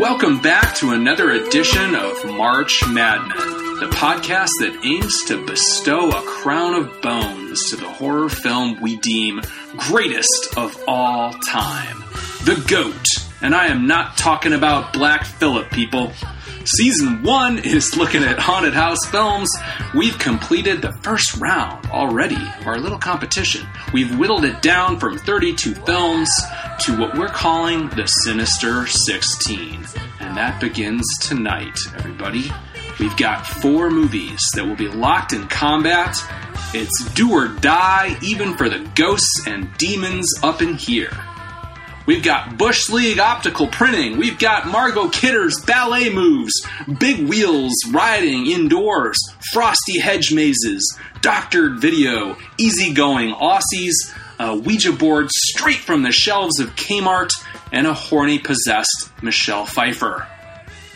Welcome back to another edition of March Madmen, the podcast that aims to bestow a crown of bones to the horror film we deem greatest of all time, The GOAT. And I am not talking about Black Phillip, people. Season 1 is looking at Haunted House Films. We've completed the first round already of our little competition. We've whittled it down from 32 films to what we're calling The Sinister 16. And that begins tonight, everybody. We've got 4 movies that will be locked in combat. It's do or die, even for the ghosts and demons up in here. We've got Bush League optical printing. We've got Margot Kidder's ballet moves, big wheels riding indoors, frosty hedge mazes, doctored video, easygoing Aussies, a Ouija board straight from the shelves of Kmart, and a horny possessed Michelle Pfeiffer.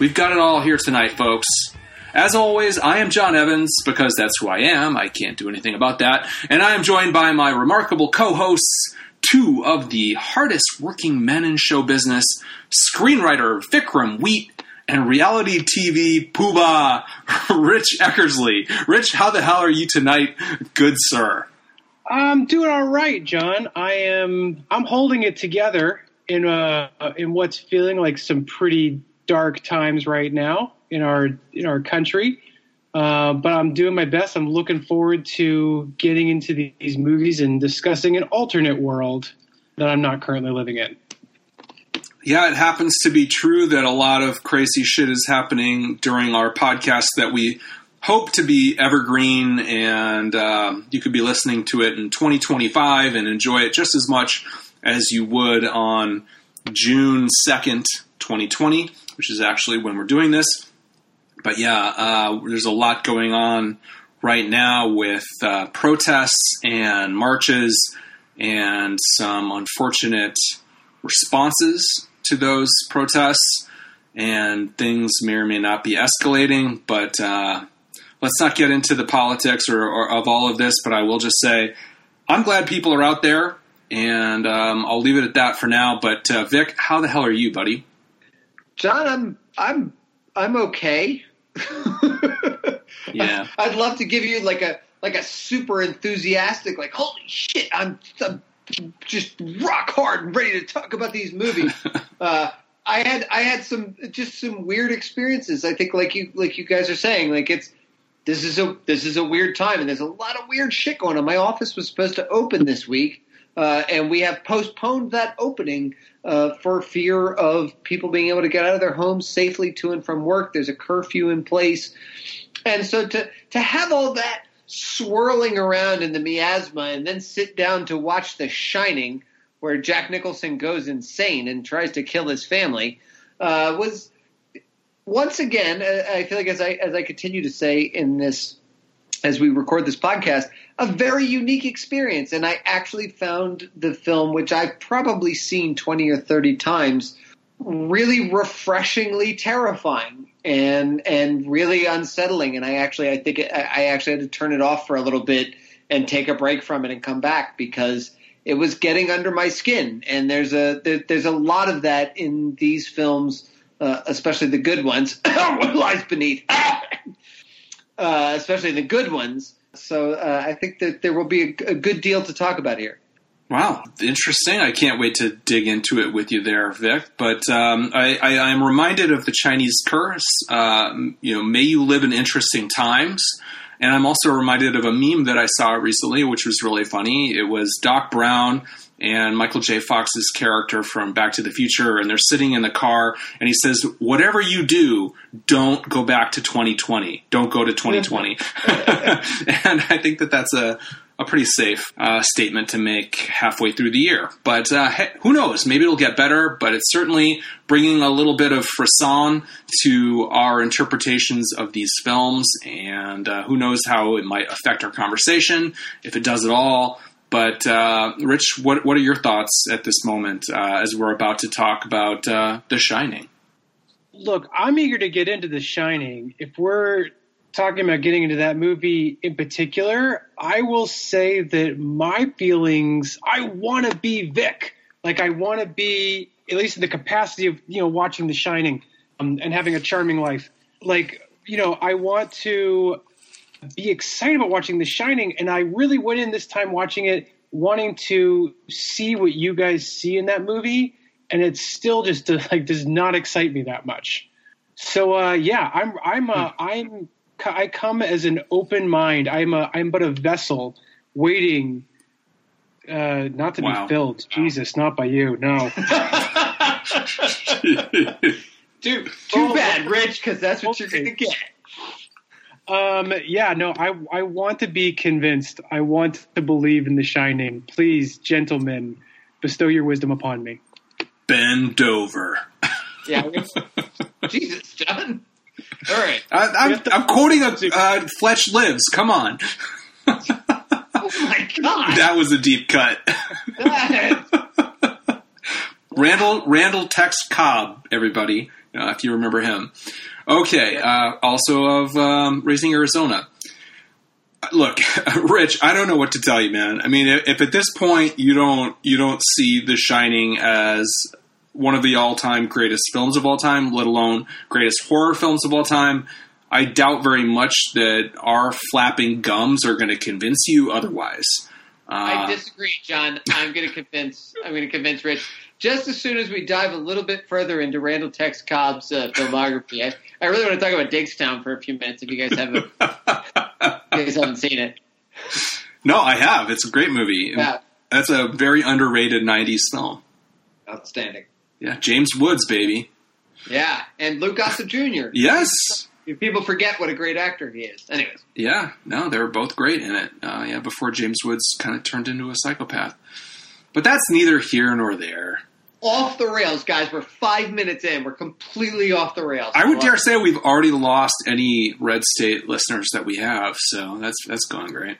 We've got it all here tonight, folks. As always, I am John Evans, because that's who I am. I can't do anything about that. And I am joined by my remarkable co-hosts, two of the hardest working men in show business, screenwriter Vikram Wheat and reality TV poobah Rich Eckersley. Rich, how the hell are you tonight, good sir? I'm doing all right, John. I'm holding it together in what's feeling like some pretty dark times right now in our country. But I'm doing my best. I'm looking forward to getting into these movies and discussing an alternate world that I'm not currently living in. Yeah, it happens to be true that a lot of crazy shit is happening during our podcast that we hope to be evergreen, and you could be listening to it in 2025 and enjoy it just as much as you would on June 2nd, 2020, which is actually when we're doing this. But yeah, there's a lot going on right now with protests and marches and some unfortunate responses to those protests, and things may or may not be escalating. But let's not get into the politics or of all of this, but I will just say I'm glad people are out there, and I'll leave it at that for now. But Vic, how the hell are you, buddy? John, I'm okay. Yeah, I'd love to give you like a super enthusiastic, like, holy shit, I'm just rock hard and ready to talk about these movies. I had some weird experiences. I think like you guys are saying, like, this is a weird time, and there's a lot of weird shit going on. My office was supposed to open this week, and we have postponed that opening for fear of people being able to get out of their homes safely to and from work. There's a curfew in place. And so to have all that swirling around in the miasma and then sit down to watch The Shining, where Jack Nicholson goes insane and tries to kill his family, was once again, I feel like as I continue to say in this, as we record this podcast, a very unique experience. And I actually found the film, which I've probably seen 20 or 30 times, really refreshingly terrifying and really unsettling. And I actually had to turn it off for a little bit and take a break from it and come back, because it was getting under my skin. And there's a lot of that in these films, especially the good ones. What Lies Beneath? Especially the good ones. So I think that there will be a good deal to talk about here. Wow, interesting. I can't wait to dig into it with you there, Vic. But I'm reminded of the Chinese curse, may you live in interesting times. And I'm also reminded of a meme that I saw recently, which was really funny. It was Doc Brown and Michael J. Fox's character from Back to the Future, and they're sitting in the car, and he says, whatever you do, don't go back to 2020. Don't go to 2020. And I think that that's a pretty safe statement to make halfway through the year. But hey, who knows? Maybe it'll get better, but it's certainly bringing a little bit of frisson to our interpretations of these films, and who knows how it might affect our conversation, if it does at all. But Rich, what are your thoughts at this moment as we're about to talk about The Shining? Look, I'm eager to get into The Shining. If we're talking about getting into that movie in particular, I will say that my feelings, I want to be Vic. Like, I want to be, at least in the capacity of, watching The Shining. and having a charming life. Like, you know, I want to be excited about watching The Shining, and I really went in this time watching it wanting to see what you guys see in that movie, and it still just like does not excite me that much. So yeah, I come as an open mind. I'm but a vessel waiting not to be filled. Wow. Jesus, not by you, no. Dude, too bad, Rich, because that's what you're going to get. Yeah, no, I want to be convinced. I want to believe in The Shining. Please, gentlemen, bestow your wisdom upon me. Bend over. Yeah. Jesus, John. All right. I'm quoting Fletch Lives. Come on. Oh, my God. That was a deep cut. Randall Tex Cobb, everybody, if you remember him. Okay, also of Raising Arizona. Look, Rich, I don't know what to tell you, man. I mean, if at this point you don't see The Shining as one of the all-time greatest films of all time, let alone greatest horror films of all time, I doubt very much that our flapping gums are going to convince you otherwise. I disagree, John. I'm going to convince Rich. Just as soon as we dive a little bit further into Randall Tex Cobb's filmography, I really want to talk about Digstown for a few minutes. If you guys haven't, seen it. No, I have. It's a great movie. Yeah. That's a very underrated '90s film. Outstanding. Yeah, James Woods, baby. Yeah, and Lou Gossett Jr. Yes. People forget what a great actor he is. Anyways. Yeah, no, they were both great in it. Yeah, before James Woods kind of turned into a psychopath. But that's neither here nor there. Off the rails, guys. We're 5 minutes in. We're completely off the rails. I would dare say we've already lost any Red State listeners that we have, so that's going great.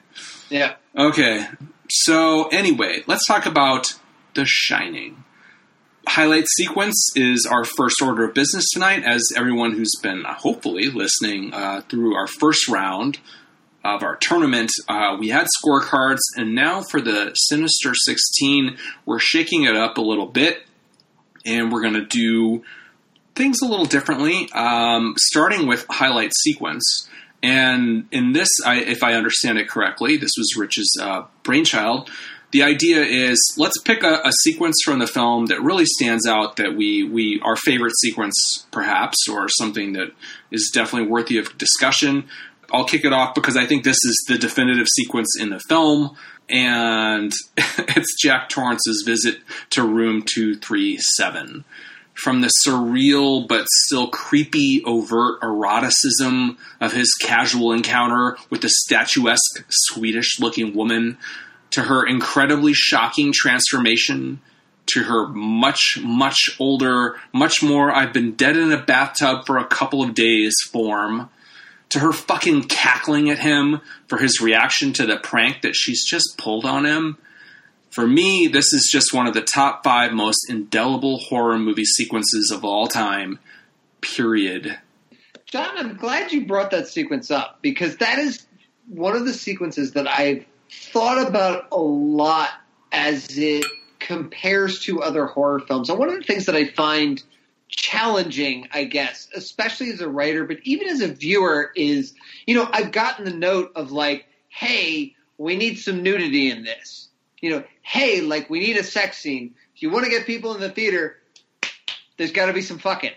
Yeah. Okay. So anyway, let's talk about The Shining. Highlight sequence is our first order of business tonight, as everyone who's been hopefully listening through our first round of our tournament, we had scorecards, and now for the Sinister 16, we're shaking it up a little bit, and we're going to do things a little differently, starting with highlight sequence. And in this, if I understand it correctly, this was Rich's brainchild. The idea is let's pick a sequence from the film that really stands out, that we our favorite sequence perhaps, or something that is definitely worthy of discussion. I'll kick it off because I think this is the definitive sequence in the film, and it's Jack Torrance's visit to Room 237. From the surreal but still creepy overt eroticism of his casual encounter with the statuesque Swedish-looking woman, to her incredibly shocking transformation, to her much, much older, much more I've been dead in a bathtub for a couple of days form, to her fucking cackling at him for his reaction to the prank that she's just pulled on him. For me, this is just one of the top 5 most indelible horror movie sequences of all time, period. John, I'm glad you brought that sequence up, because that is one of the sequences that I've thought about a lot as it compares to other horror films. And one of the things that I find challenging, I guess, especially as a writer, but even as a viewer, is, you know, I've gotten the note of like, hey, we need some nudity in this. You know, hey, like, we need a sex scene. If you want to get people in the theater, there's got to be some fucking.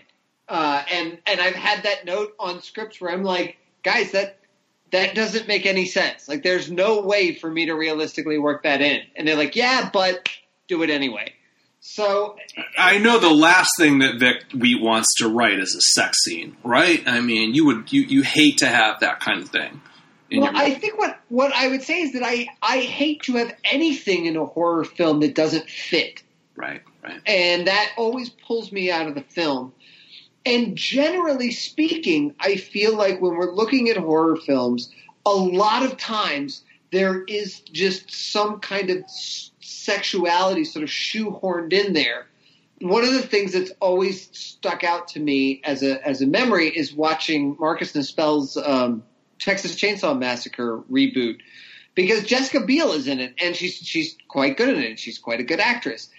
And I've had that note on scripts where I'm like, guys, that doesn't make any sense. Like, there's no way for me to realistically work that in. And they're like, yeah, but do it anyway. So I know the last thing that Vic Wheat wants to write is a sex scene, right? I mean, you hate to have that kind of thing. Well, I think what I would say is that I hate to have anything in a horror film that doesn't fit. Right. And that always pulls me out of the film. And generally speaking, I feel like when we're looking at horror films, a lot of times there is just some kind of sexuality sort of shoehorned in there. One of the things that's always stuck out to me as a memory is watching Marcus Nispel's Texas Chainsaw Massacre reboot, because Jessica Biel is in it, and she's quite good in it. She's quite a good actress.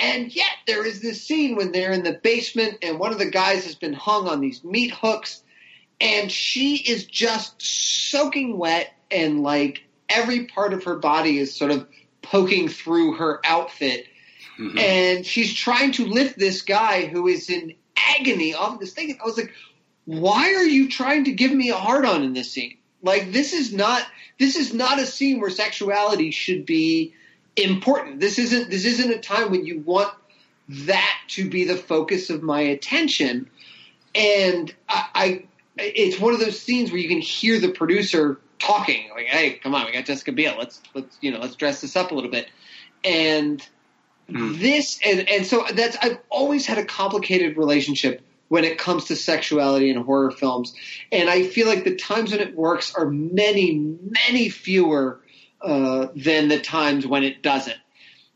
And yet there is this scene when they're in the basement and one of the guys has been hung on these meat hooks and she is just soaking wet and like every part of her body is sort of poking through her outfit. Mm-hmm. And she's trying to lift this guy who is in agony off of this thing. I was like, why are you trying to give me a hard-on in this scene? Like, this is not a scene where sexuality should be important. This isn't a time when you want that to be the focus of my attention. And it's one of those scenes where you can hear the producer talking, like, "Hey, come on, we got Jessica Biel. Let's dress this up a little bit." And so that's, I've always had a complicated relationship when it comes to sexuality in horror films. And I feel like the times when it works are many, many fewer than the times when it doesn't.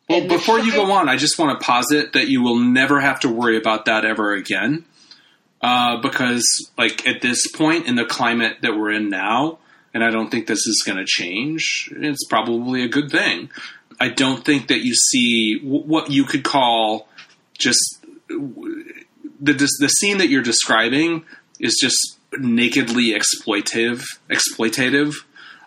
Well, before you go on, I just want to posit that you will never have to worry about that ever again. Because, like, at this point in the climate that we're in now, and I don't think this is going to change, it's probably a good thing. I don't think that you see what you could call just... The scene that you're describing is just nakedly exploitative.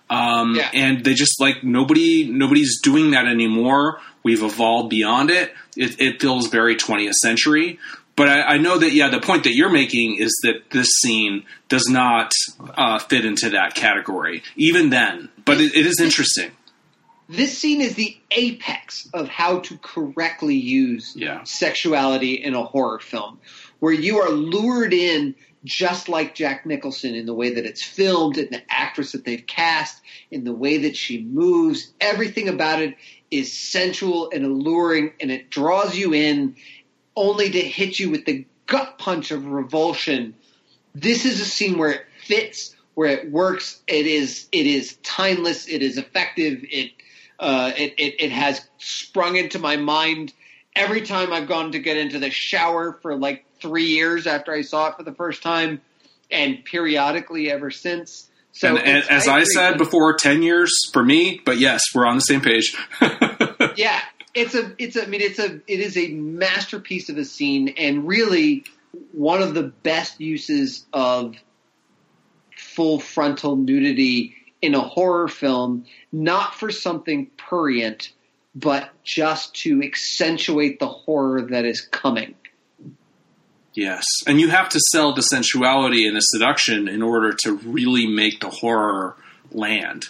Yeah. And they just like, nobody's doing that anymore. We've evolved beyond it. It feels very 20th century, but I know that, yeah, the point that you're making is that this scene does not, fit into that category even then, but it is interesting. This scene is the apex of how to correctly use sexuality in a horror film, where you are lured in just like Jack Nicholson in the way that it's filmed, in the actress that they've cast, in the way that she moves. Everything about it is sensual and alluring, and it draws you in only to hit you with the gut punch of revulsion. This is a scene where it fits, where it works. It is timeless. It is effective. It has sprung into my mind every time I've gone to get into the shower for like 3 years after I saw it for the first time, and periodically ever since. So, and as I said before, 10 years for me, but yes, we're on the same page. Yeah. It is a masterpiece of a scene, and really one of the best uses of full frontal nudity in a horror film, not for something prurient, but just to accentuate the horror that is coming. Yes. And you have to sell the sensuality and the seduction in order to really make the horror land.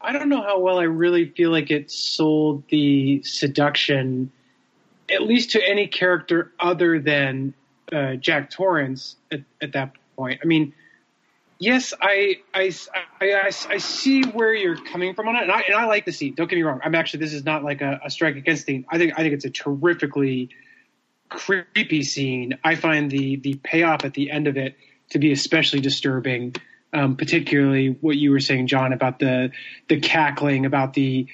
I don't know how well I really feel like it sold the seduction, at least to any character other than Jack Torrance at that point. I mean, yes, I see where you're coming from on it, and I like the scene. Don't get me wrong. I'm actually, this is not like a strike against thing. I think it's a terrifically creepy scene. I find the payoff at the end of it to be especially disturbing, particularly what you were saying, John, about the cackling, about the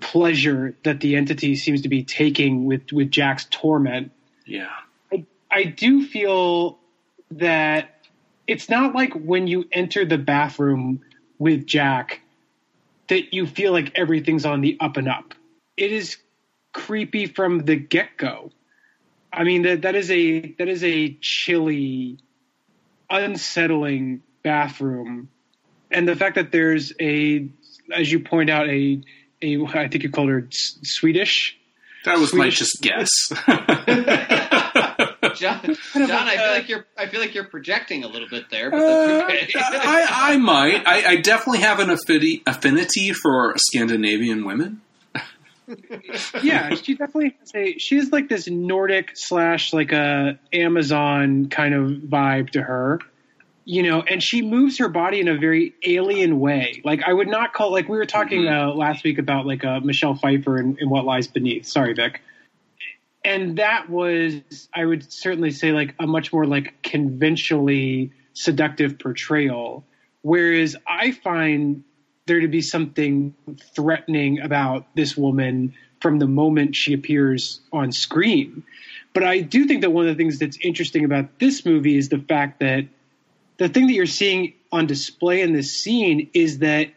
pleasure that the entity seems to be taking with Jack's torment. Yeah, I do feel that. It's not like when you enter the bathroom with Jack that you feel like everything's on the up and up. It is creepy from the get-go. I mean, that is a chilly, unsettling bathroom. And the fact that there's a, as you point out, a I think you called her Swedish. That was my just guess. John, I feel like you're projecting a little bit there, but that's okay. I might. I definitely have an affinity for Scandinavian women. Yeah, she definitely has she's like this Nordic / like a Amazon kind of vibe to her, you know, and she moves her body in a very alien way. Like I would not call, like we were talking last week about like Michelle Pfeiffer in What Lies Beneath. Sorry, Vic. And that was, I would certainly say, like a much more like conventionally seductive portrayal. Whereas I find there to be something threatening about this woman from the moment she appears on screen. But I do think that one of the things that's interesting about this movie is the fact that the thing that you're seeing on display in this scene is that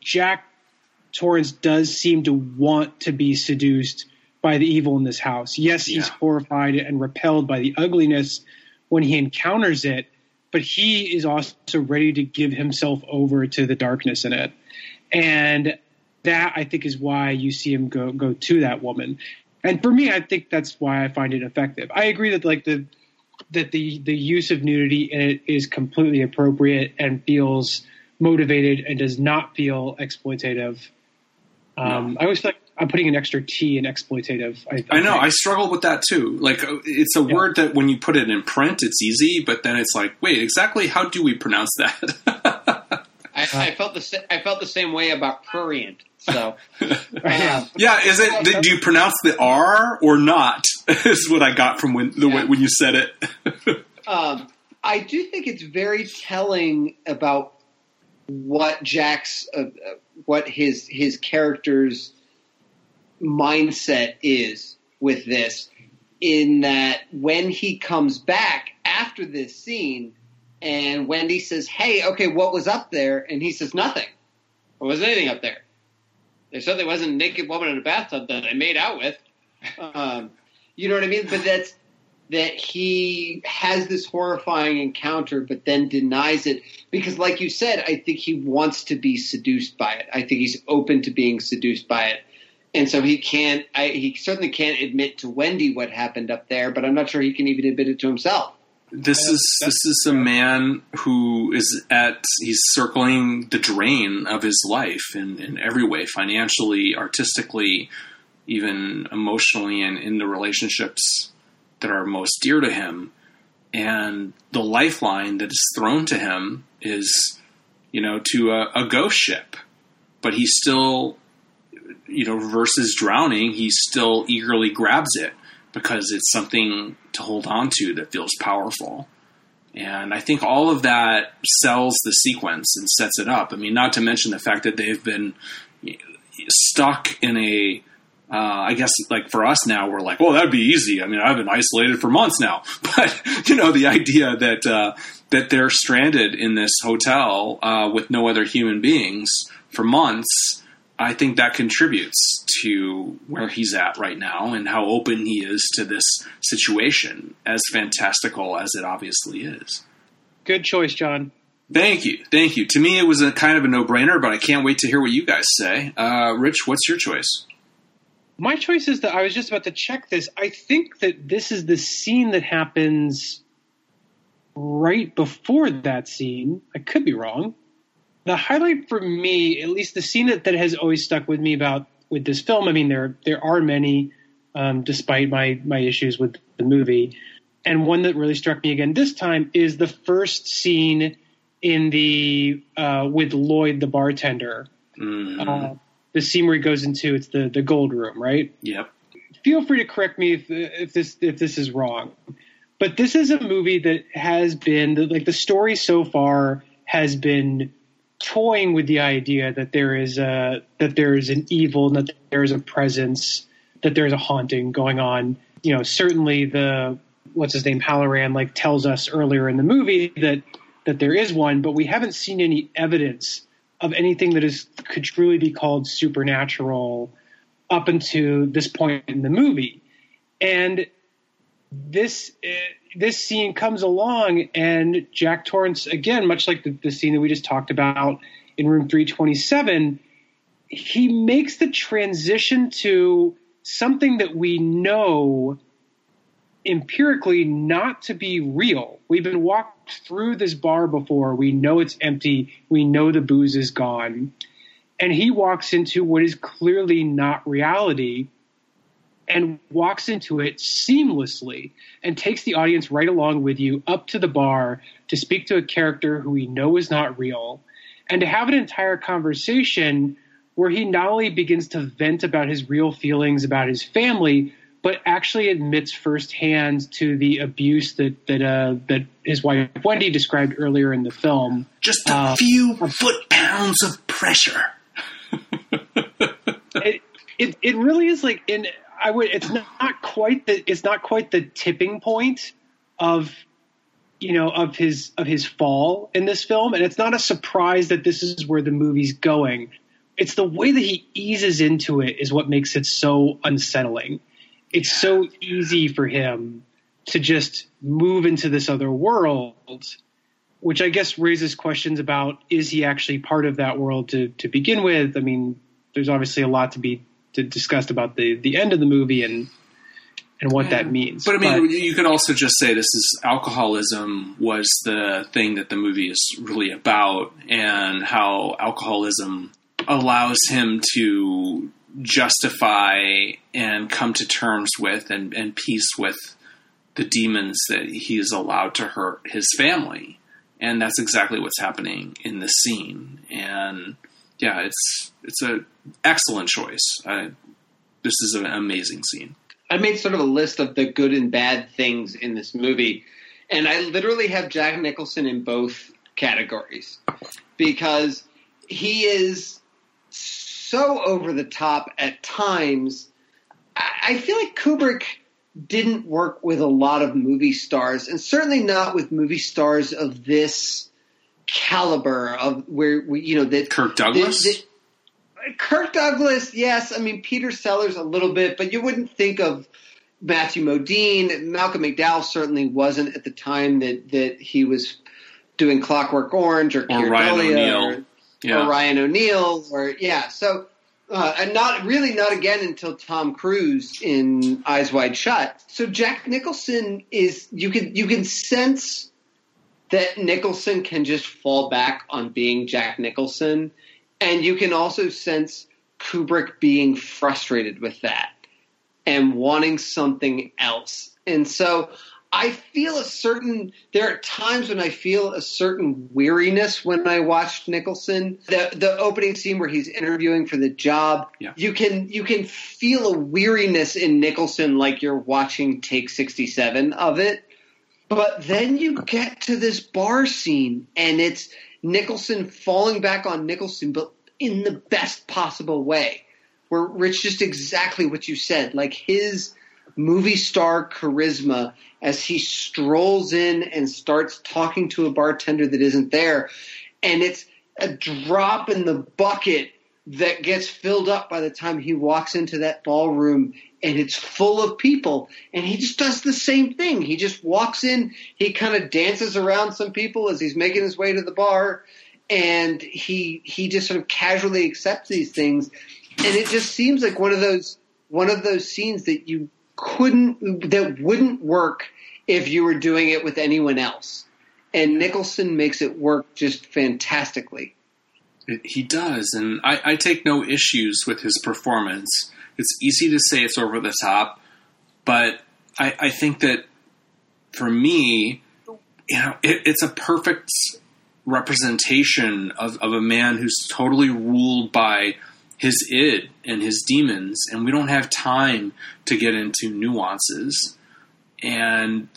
Jack Torrance does seem to want to be seduced by the evil in this house. Yes, he's horrified and repelled by the ugliness when he encounters it, but he is also ready to give himself over to the darkness in it. And that, I think, is why you see him go to that woman. And for me, I think that's why I find it effective. I agree that the use of nudity in it is completely appropriate and feels motivated and does not feel exploitative. I always feel like I'm putting an extra T in exploitative. I know. I struggle with that too. Like, it's a word that when you put it in print, it's easy, but then it's like, wait, exactly how do we pronounce that? I felt the same way about prurient. So, is it? Do you pronounce the R or not? Is what I got from when you said it. I do think it's very telling about what Jack's, what his character's mindset is with this. In that, when he comes back after this scene, and Wendy says, "Hey, okay, what was up there?" and he says, "Nothing. There wasn't anything up there. There certainly wasn't a naked woman in a bathtub that I made out with." You know what I mean? But that's that he has this horrifying encounter, but then denies it because, like you said, I think he wants to be seduced by it. I think he's open to being seduced by it. And so he can't, he certainly can't admit to Wendy what happened up there, but I'm not sure he can even admit it to himself. This is a man who is he's circling the drain of his life in every way, financially, artistically, even emotionally, and in the relationships that are most dear to him. And the lifeline that is thrown to him is, to a ghost ship, but he still, versus drowning, he still eagerly grabs it, because it's something to hold on to that feels powerful. And I think all of that sells the sequence and sets it up. I mean, not to mention the fact that they've been stuck in a, I guess, like for us now, we're like, well, that'd be easy. I mean, I've been isolated for months now, but the idea that, that they're stranded in this hotel, with no other human beings for months, I think that contributes to where he's at right now and how open he is to this situation, as fantastical as it obviously is. Good choice, John. Thank you. Thank you. To me, it was a kind of a no-brainer, but I can't wait to hear what you guys say. Rich, what's your choice? My choice is that I was just about to check this. I think that this is the scene that happens right before that scene. I could be wrong. The highlight for me, at least the scene that has always stuck with me with this film, I mean, there are many, despite my issues with the movie, and one that really struck me again this time is the first scene in the with Lloyd the bartender. Mm-hmm. The scene where he goes into it's the gold room, right? Yep. Feel free to correct me if this is wrong, but this is a movie that has been like the story so far has been toying with the idea that there is an evil, that there is a presence, that there is a haunting going on. Certainly the what's his name Halloran tells us earlier in the movie that there is one, but we haven't seen any evidence of anything that could truly be called supernatural up until this point in the movie. And this scene comes along, and Jack Torrance, again, much like the scene that we just talked about in Room 327, he makes the transition to something that we know empirically not to be real. We've been walked through this bar before. We know it's empty. We know the booze is gone. And he walks into what is clearly not reality, and walks into it seamlessly and takes the audience right along with you up to the bar to speak to a character who we know is not real, and to have an entire conversation where he not only begins to vent about his real feelings about his family, but actually admits firsthand to the abuse that his wife Wendy described earlier in the film. Just a few foot-pounds of pressure. It really is like in... It's not quite the tipping point of his fall in this film, and it's not a surprise that this is where the movie's going. It's the way that he eases into it is what makes it so unsettling. it's so easy for him to just move into this other world, which I guess raises questions about, is he actually part of that world to begin with? I mean, there's obviously a lot to discussed about the end of the movie and what that means. But I mean, you could also just say this is alcoholism was the thing that the movie is really about, and how alcoholism allows him to justify and come to terms with and peace with the demons that he is allowed to hurt his family. And that's exactly what's happening in this scene. And yeah, it's an excellent choice. This is an amazing scene. I made sort of a list of the good and bad things in this movie, and I literally have Jack Nicholson in both categories, because he is so over the top at times. I feel like Kubrick didn't work with a lot of movie stars, and certainly not with movie stars of this caliber, of where we, you know, that Kirk Douglas. Kirk Douglas, yes. I mean, Peter Sellers a little bit, but you wouldn't think of Matthew Modine. Malcolm McDowell certainly wasn't at the time that he was doing Clockwork Orange or Ryan O'Neill. Yeah. Or Ryan O'Neill. Or, yeah. So, and not again until Tom Cruise in Eyes Wide Shut. So Jack Nicholson is, you can sense that Nicholson can just fall back on being Jack Nicholson. And you can also sense Kubrick being frustrated with that and wanting something else. And so I feel there are times when I feel a certain weariness when I watched Nicholson. The opening scene where he's interviewing for the job, yeah. You can feel a weariness in Nicholson, like you're watching Take 67 of it. But then you get to this bar scene, and it's Nicholson falling back on Nicholson, but in the best possible way, where Rich, just exactly what you said, like his movie star charisma as he strolls in and starts talking to a bartender that isn't there. And it's a drop in the bucket that gets filled up by the time he walks into that ballroom, and it's full of people, and he just does the same thing. He just walks in, he kind of dances around some people as he's making his way to the bar, and he just sort of casually accepts these things. And it just seems like one of those scenes that wouldn't work if you were doing it with anyone else. And Nicholson makes it work just fantastically. He does, and I take no issues with his performance. It's easy to say it's over the top, but I think that for me, you know, it's a perfect representation of a man who's totally ruled by his id and his demons, and we don't have time to get into nuances. And,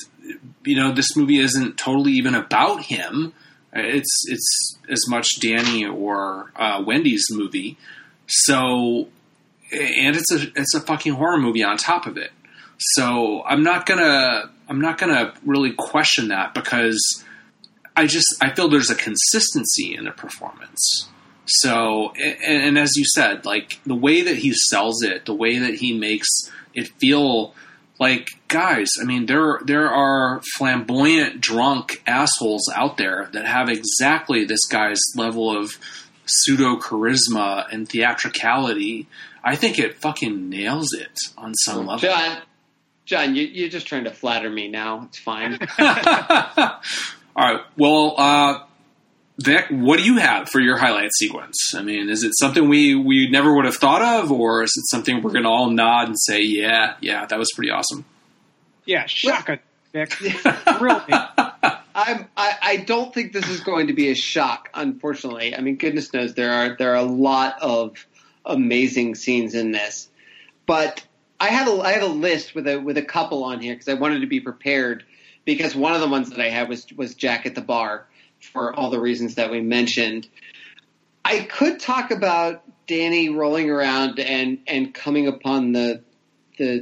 you know, this movie isn't totally even about him. It's as much Danny or Wendy's movie. So, and it's a fucking horror movie on top of it. So I'm not gonna really question that, because I feel there's a consistency in the performance. So, and as you said, like the way that he sells it, the way that he makes it feel like, guys, I mean, there are flamboyant, drunk assholes out there that have exactly this guy's level of pseudo-charisma and theatricality. I think it fucking nails it on some level. John, you're just trying to flatter me now. It's fine. All right. Well, Vic, what do you have for your highlight sequence? I mean, is it something we never would have thought of, or is it something we're going to all nod and say, yeah, that was pretty awesome? Yeah, shocker, Vic. Really. I don't think this is going to be a shock, unfortunately. I mean, goodness knows there are a lot of amazing scenes in this, but I had a list with a couple on here because I wanted to be prepared, because one of the ones that I had was Jack at the bar, for all the reasons that we mentioned. I could talk about Danny rolling around and coming upon the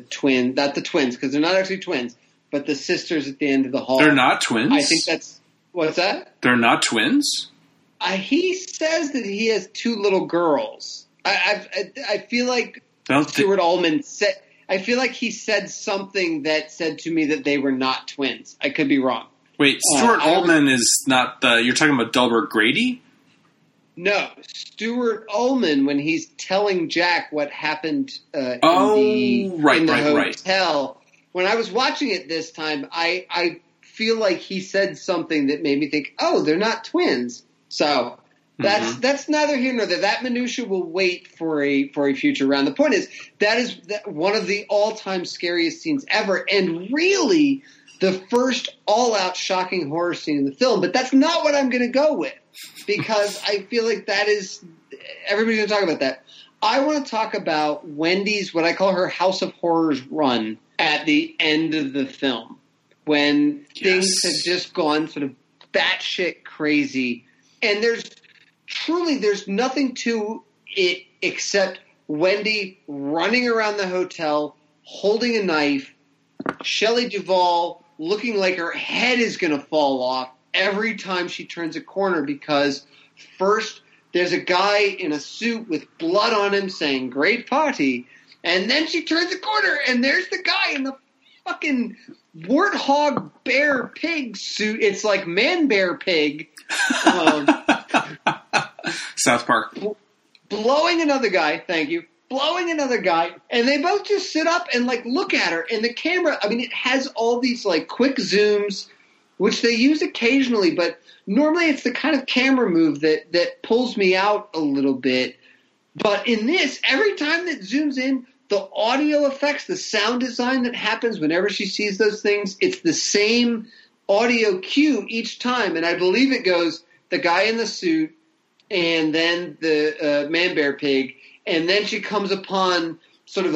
twin, not the twins, because they're not actually twins, but the sisters at the end of the hall. They're not twins? I think that's – what's that? They're not twins? He says that he has two little girls. I feel like Stuart Ullman said – I feel like he said something that said to me that they were not twins. I could be wrong. Wait, Stuart Ullman is not the... You're talking about Delbert Grady? No, Stuart Ullman, when he's telling Jack what happened in the hotel... Right. When I was watching it this time, I feel like he said something that made me think, oh, they're not twins. So... That's neither here nor there. That minutia will wait for a future round. The point is one of the all-time scariest scenes ever, and really the first all-out shocking horror scene in the film. But that's not what I'm going to go with, because I feel like that is – everybody's going to talk about that. I want to talk about Wendy's, what I call her House of Horrors run at the end of the film, when things have just gone sort of batshit crazy, and there's – truly, there's nothing to it except Wendy running around the hotel, holding a knife, Shelley Duvall looking like her head is going to fall off every time she turns a corner, because first there's a guy in a suit with blood on him saying, "Great party," and then she turns a corner and there's the guy in the fucking warthog bear pig suit. It's like Man Bear Pig. South Park. Blowing another guy, thank you. Blowing another guy, and they both just sit up and, like, look at her. And the camera, I mean, it has all these, like, quick zooms, which they use occasionally, but normally it's the kind of camera move that pulls me out a little bit. But in this, every time that zooms in, the audio effects, the sound design that happens whenever she sees those things, it's the same audio cue each time. And I believe it goes the guy in the suit, and then the Man Bear Pig, and then she comes upon sort of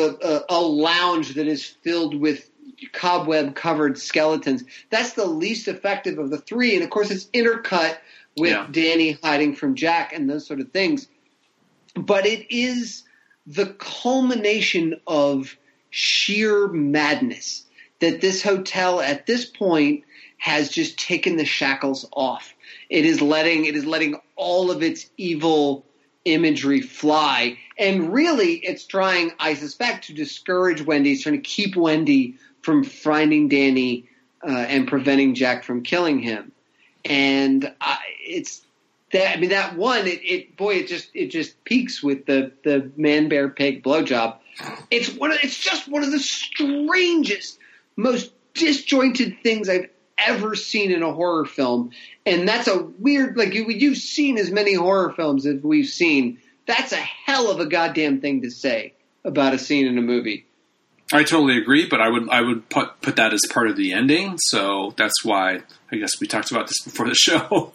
a lounge that is filled with cobweb-covered skeletons. That's the least effective of the three, and of course it's intercut with Danny hiding from Jack and those sort of things. But it is the culmination of sheer madness that this hotel at this point has just taken the shackles off. It is letting all of its evil imagery fly. And really, it's trying, I suspect, to discourage Wendy. It's trying to keep Wendy from finding Danny and preventing Jack from killing him. And it just peaks with the Man Bear Pig blowjob. It's just one of the strangest, most disjointed things I've ever seen in a horror film, and that's a weird, like, you've seen as many horror films as we've seen. That's a hell of a goddamn thing to say about a scene in a movie. I totally agree, but I would put that as part of the ending, so that's why I guess we talked about this before the show.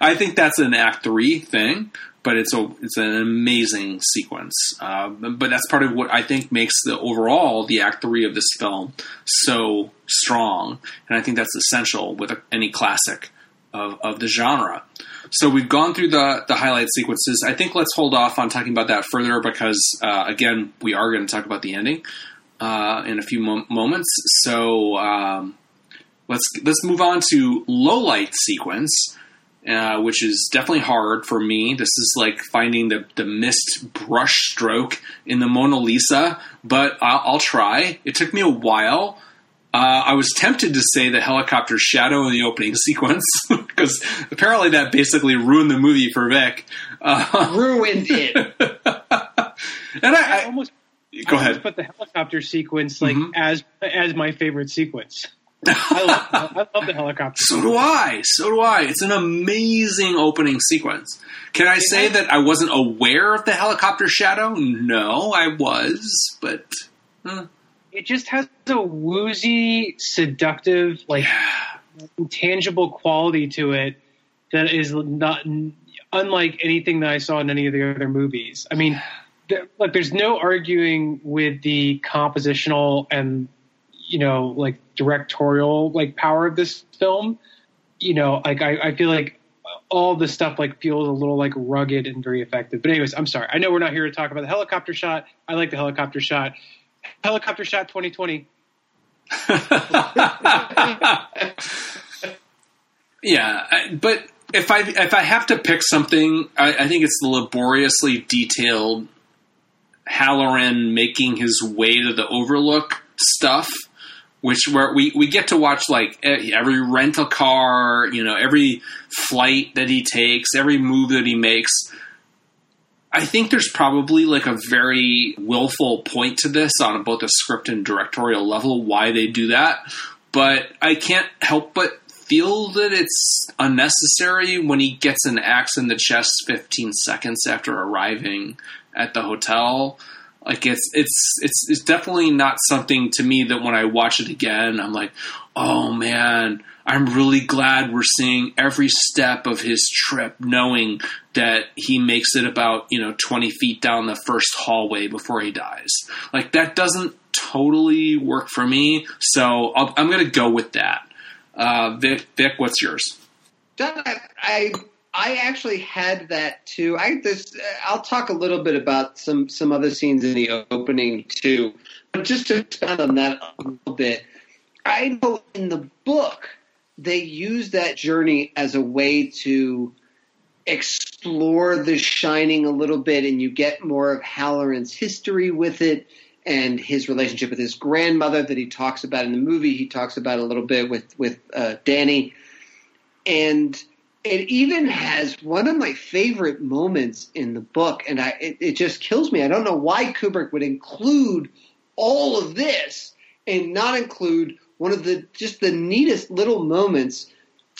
I think that's an Act 3 thing, but it's an amazing sequence. But that's part of what I think makes the Act 3 of this film so strong, and I think that's essential with any classic of the genre. So we've gone through the highlight sequences. I think let's hold off on talking about that further because, again, we are going to talk about the ending in a few moments. So let's move on to low light sequence, which is definitely hard for me. This is like finding the missed brush stroke in the Mona Lisa, but I'll try. It took me a while. I was tempted to say the helicopter shadow in the opening sequence because apparently that basically ruined the movie for Vic. Ruined it. And I almost I put the helicopter sequence as my favorite sequence. I love the helicopter. So do I. It's an amazing opening sequence. Can I say that I wasn't aware of the helicopter shadow? No, I was, but. It just has a woozy, seductive, like intangible quality to it that is not unlike anything that I saw in any of the other movies. I mean, there's no arguing with the compositional and directorial power of this film. I feel like all the stuff feels a little rugged and very effective. But anyways, I'm sorry. I know we're not here to talk about the helicopter shot. I like the helicopter shot. Helicopter shot 2020. Yeah, but if I have to pick something, I think it's the laboriously detailed Halloran making his way to the Overlook stuff, which where we get to watch like every rental car, you know, every flight that he takes, every move that he makes. I think there's probably like a very willful point to this on both a script and directorial level, why they do that. But I can't help but feel that it's unnecessary when he gets an axe in the chest 15 seconds after arriving at the hotel. Like it's definitely not something to me that when I watch it again, I'm like, oh man, I'm really glad we're seeing every step of his trip, knowing that he makes it about, you know, 20 feet down the first hallway before he dies. Like that doesn't totally work for me. So I'm going to go with that. Vic, what's yours? John, I actually had that too. I'll talk a little bit about some other scenes in the opening too, but just to expand on that a little bit, I know in the book they use that journey as a way to explore The Shining a little bit, and you get more of Halloran's history with it and his relationship with his grandmother that he talks about in the movie. He talks about a little bit with Danny, and it even has one of my favorite moments in the book, and it just kills me. I don't know why Kubrick would include all of this and not include one of the neatest little moments.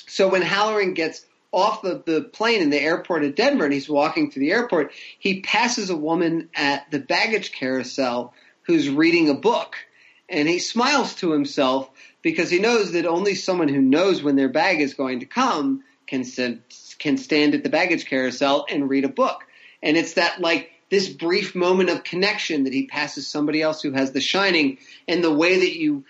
So when Halloran gets off the plane in the airport at Denver and he's walking through the airport, he passes a woman at the baggage carousel who's reading a book, and he smiles to himself because he knows that only someone who knows when their bag is going to come can stand at the baggage carousel and read a book. And it's that, like, this brief moment of connection that he passes somebody else who has The Shining, and the way that you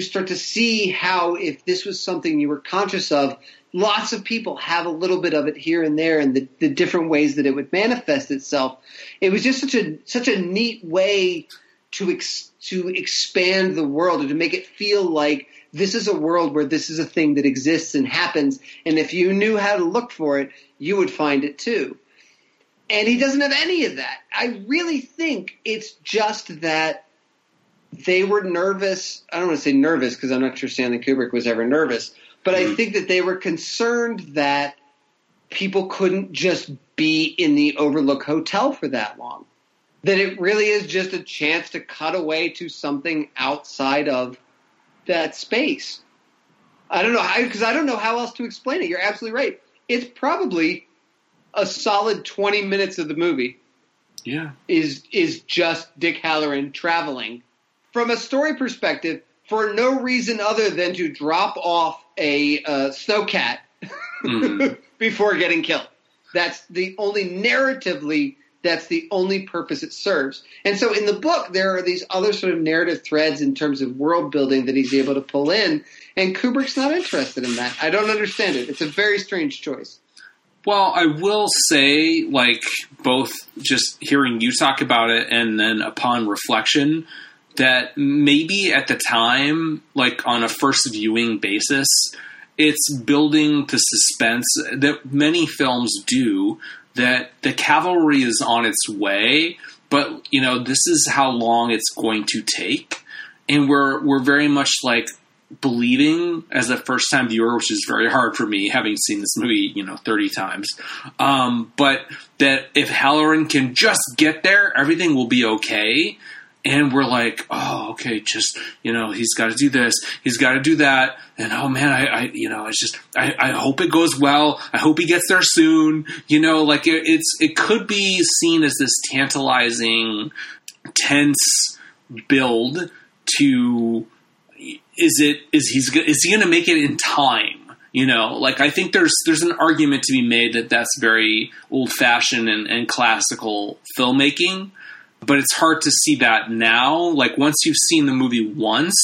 start to see how, if this was something you were conscious of, lots of people have a little bit of it here and there, and the different ways that it would manifest itself. It was just such a neat way to expand the world and to make it feel like this is a world where this is a thing that exists and happens, and if you knew how to look for it, you would find it too. And he doesn't have any of that. I really think it's just that they were nervous. I don't want to say nervous because I'm not sure Stanley Kubrick was ever nervous, but I think that they were concerned that people couldn't just be in the Overlook Hotel for that long, that it really is just a chance to cut away to something outside of that space. I don't know, because I don't know how else to explain it. You're absolutely right. It's probably a solid 20 minutes of the movie. Yeah, is just Dick Halloran traveling from a story perspective for no reason other than to drop off a snowcat before getting killed. That's the only purpose it serves. And so in the book, there are these other sort of narrative threads in terms of world building that he's able to pull in, and Kubrick's not interested in that. I don't understand it. It's a very strange choice. Well, I will say, like, both just hearing you talk about it and then upon reflection, that maybe at the time, like on a first viewing basis, it's building the suspense that many films do, that the cavalry is on its way, but, you know, this is how long it's going to take. And we're very much like believing as a first time viewer, which is very hard for me having seen this movie, you know, 30 times. But that if Halloran can just get there, everything will be okay. And we're like, oh, okay, just, you know, he's got to do this, he's got to do that. And, oh, man, I hope it goes well. I hope he gets there soon. You know, like it could be seen as this tantalizing, tense build to, is he going to make it in time? You know, like I think there's an argument to be made that that's very old fashioned and classical filmmaking. But it's hard to see that now. Like once you've seen the movie once,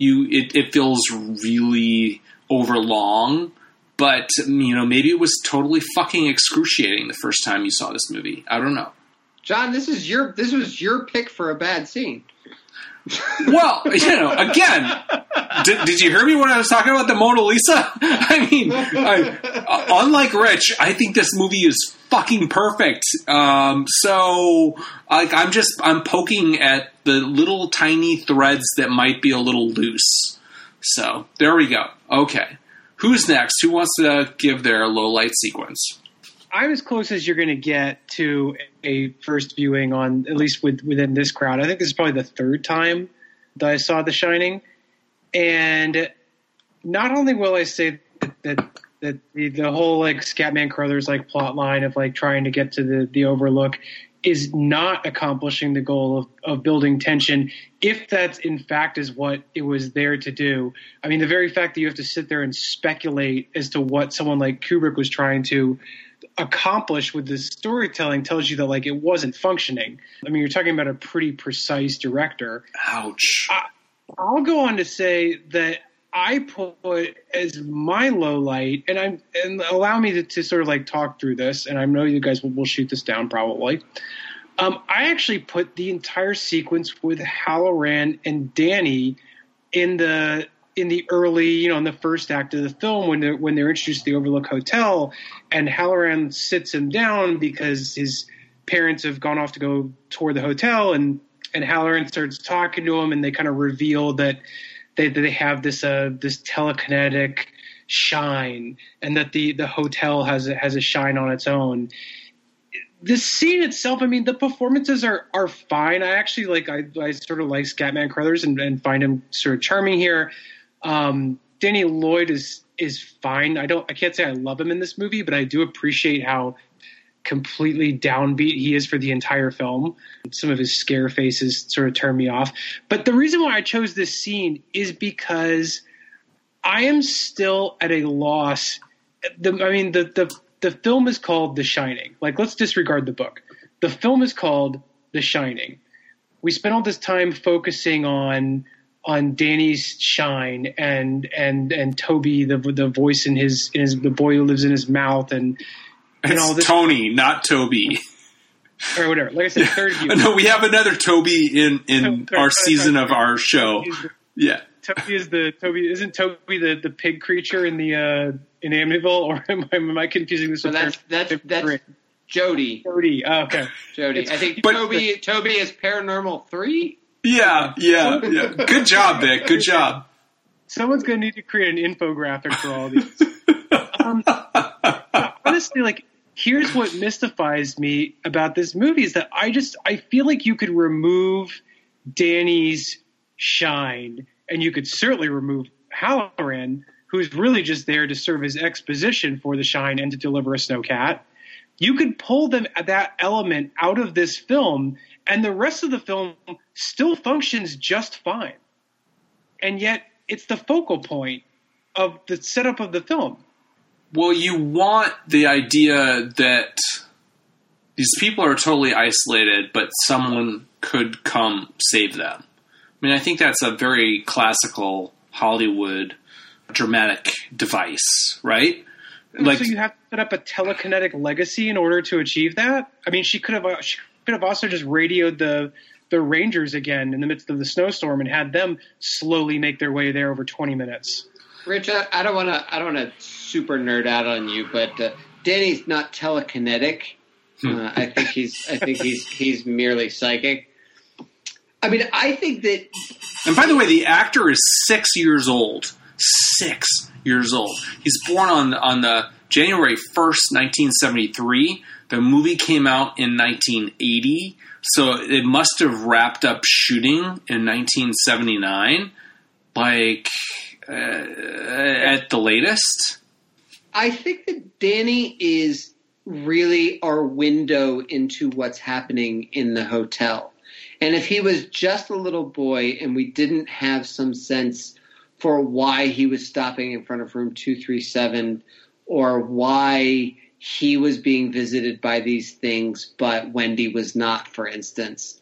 it feels really overlong. But you know, maybe it was totally fucking excruciating the first time you saw this movie. I don't know. John, this was your pick for a bad scene. Well, you know, again, Did you hear me when I was talking about the Mona Lisa? I mean, unlike Rich, I think this movie is fucking perfect. I'm poking at the little tiny threads that might be a little loose. So there we go. Okay. Who's next? Who wants to give their low light sequence? I'm as close as you're going to get to a first viewing on, at least within this crowd. I think this is probably the third time that I saw The Shining. And not only will I say that the whole like Scatman Crothers like plot line of like trying to get to the Overlook is not accomplishing the goal of building tension, if that's in fact is what it was there to do. I mean, the very fact that you have to sit there and speculate as to what someone like Kubrick was trying to accomplish with the storytelling tells you that like it wasn't functioning. I mean, you're talking about a pretty precise director. Ouch. I'll go on to say that I put as my low light, and allow me to sort of like talk through this, and I know you guys will shoot this down probably. I actually put the entire sequence with Halloran and Danny in the early, in the first act of the film when they're introduced to the Overlook Hotel, and Halloran sits him down because his parents have gone off to go tour the hotel, and Halloran starts talking to him, and they kind of reveal that they have this telekinetic shine, and that the hotel has a shine on its own. The scene itself, I mean, the performances are fine. I actually I sort of like Scatman Crothers and find him sort of charming here. Danny Lloyd is fine. I can't say I love him in this movie, but I do appreciate how completely downbeat he is for the entire film. Some of his scare faces sort of turn me off. But the reason why I chose this scene is because I am still at a loss. The film is called The Shining. Like, let's disregard the book. The film is called The Shining. We spent all this time focusing on Danny's shine and Toby, the voice in his the boy who lives in his mouth, and all this. Tony, not Toby. Or whatever. Like I said, third view. No, we have another Toby in our season of our show. Yeah. Isn't Toby the pig creature in the in Amityville, or am I confusing this with? That's Jody. Jody, oh, okay, Jody. I think Toby is Paranormal 3. Yeah. Good job, Vic. Good job. Someone's gonna need to create an infographic for all these. Honestly, like, here's what mystifies me about this movie is that I feel like you could remove Danny's shine, and you could certainly remove Halloran, who's really just there to serve as exposition for the shine and to deliver a snowcat. You could pull that element out of this film, and the rest of the film still functions just fine. And yet, it's the focal point of the setup of the film. Well, you want the idea that these people are totally isolated, but someone could come save them. I mean, I think that's a very classical Hollywood dramatic device, right? Like, so you have to set up a telekinetic legacy in order to achieve that? I mean, she could have also just radioed the Rangers again in the midst of the snowstorm and had them slowly make their way there over 20 minutes. Rich, I don't want to super nerd out on you, but Danny's not telekinetic. I think he's merely psychic. I mean, I think that... And by the way, the actor is 6 years old. 6 years old. He's born on the January 1st, 1973. The movie came out in 1980, so it must have wrapped up shooting in 1979, like, at the latest. I think that Danny is really our window into what's happening in the hotel. And if he was just a little boy and we didn't have some sense for why he was stopping in front of room 237 or why he was being visited by these things, but Wendy was not, for instance,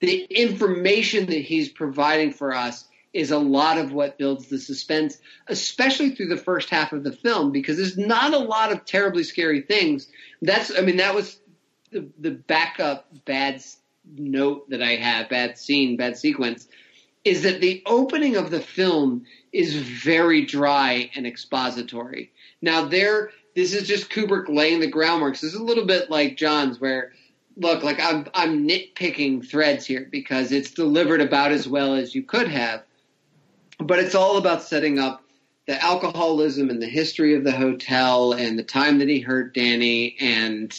the information that he's providing for us is a lot of what builds the suspense, especially through the first half of the film, because there's not a lot of terribly scary things. That was the backup bad scene. Bad sequence is that the opening of the film is very dry and expository. Now, this is just Kubrick laying the groundwork. This is a little bit like John's, where, look, like I'm nitpicking threads here because it's delivered about as well as you could have, but it's all about setting up the alcoholism and the history of the hotel and the time that he hurt Danny and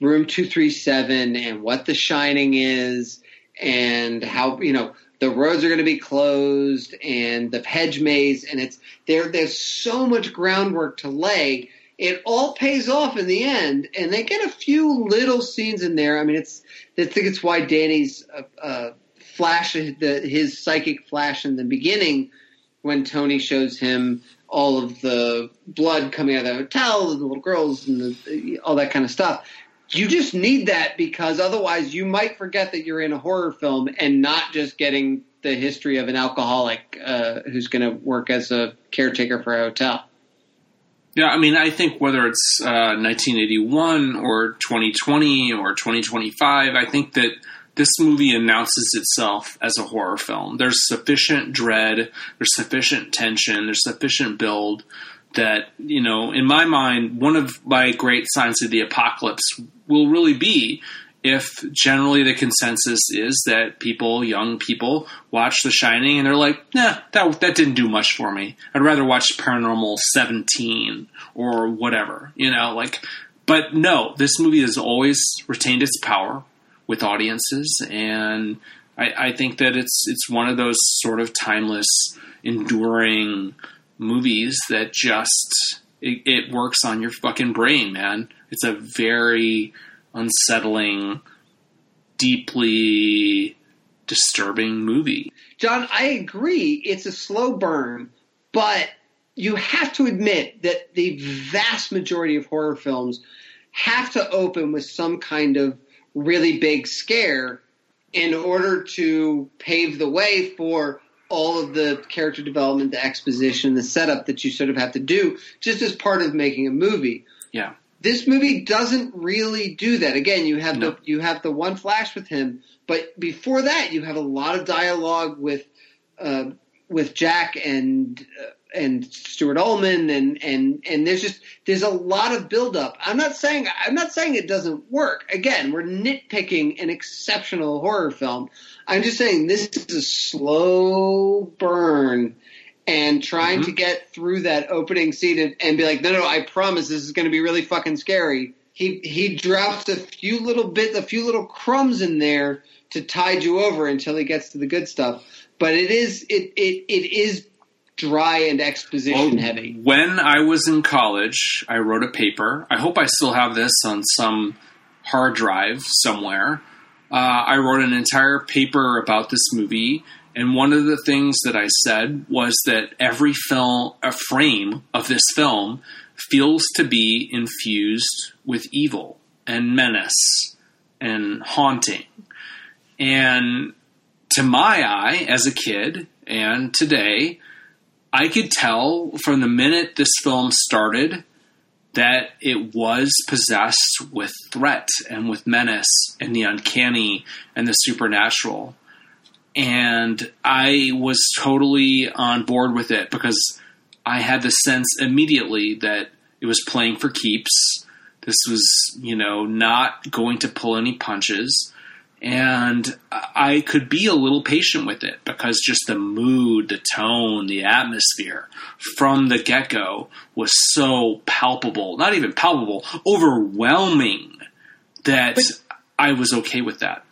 Room 237 and what The Shining is and how, you know, the roads are going to be closed and the hedge maze, and it's there's so much groundwork to lay. It all pays off in the end, and they get a few little scenes in there. I mean, I think it's why Danny's flash, his psychic flash in the beginning when Tony shows him all of the blood coming out of the hotel and the little girls and all that kind of stuff. You just need that because otherwise you might forget that you're in a horror film and not just getting the history of an alcoholic who's going to work as a caretaker for a hotel. Yeah, I mean, I think whether it's 1981 or 2020 or 2025, I think that this movie announces itself as a horror film. There's sufficient dread, there's sufficient tension, there's sufficient build. That, you know, in my mind, one of my great signs of the apocalypse will really be if generally the consensus is that people, young people, watch The Shining and they're like, nah, that didn't do much for me. I'd rather watch Paranormal 17 or whatever, you know, like, but no, this movie has always retained its power with audiences. And I think that it's one of those sort of timeless, enduring movies that just it works on your fucking brain, man. It's a very unsettling, deeply disturbing movie. John, I agree. It's a slow burn, but you have to admit that the vast majority of horror films have to open with some kind of really big scare in order to pave the way for all of the character development, the exposition, the setup that you sort of have to do just as part of making a movie. Yeah. This movie doesn't really do that. Again, you have the one flash with him, but before that you have a lot of dialogue with Jack and Stuart Ullman and there's a lot of buildup. I'm not saying it doesn't work. Again, we're nitpicking an exceptional horror film. I'm just saying this is a slow burn and trying to get through that opening scene and be like, no, I promise this is going to be really fucking scary. He drops a few little crumbs in there to tide you over until he gets to the good stuff. But it is dry and exposition heavy. When I was in college, I wrote a paper. I hope I still have this on some hard drive somewhere. I wrote an entire paper about this movie, and one of the things that I said was that every film, a frame of this film, feels to be infused with evil and menace and haunting. And to my eye, as a kid and today, I could tell from the minute this film started that it was possessed with threat and with menace and the uncanny and the supernatural. And I was totally on board with it because I had the sense immediately that it was playing for keeps. This was, you know, not going to pull any punches. And I could be a little patient with it because just the mood, the tone, the atmosphere from the get-go was so palpable, not even palpable, overwhelming that I was okay with that.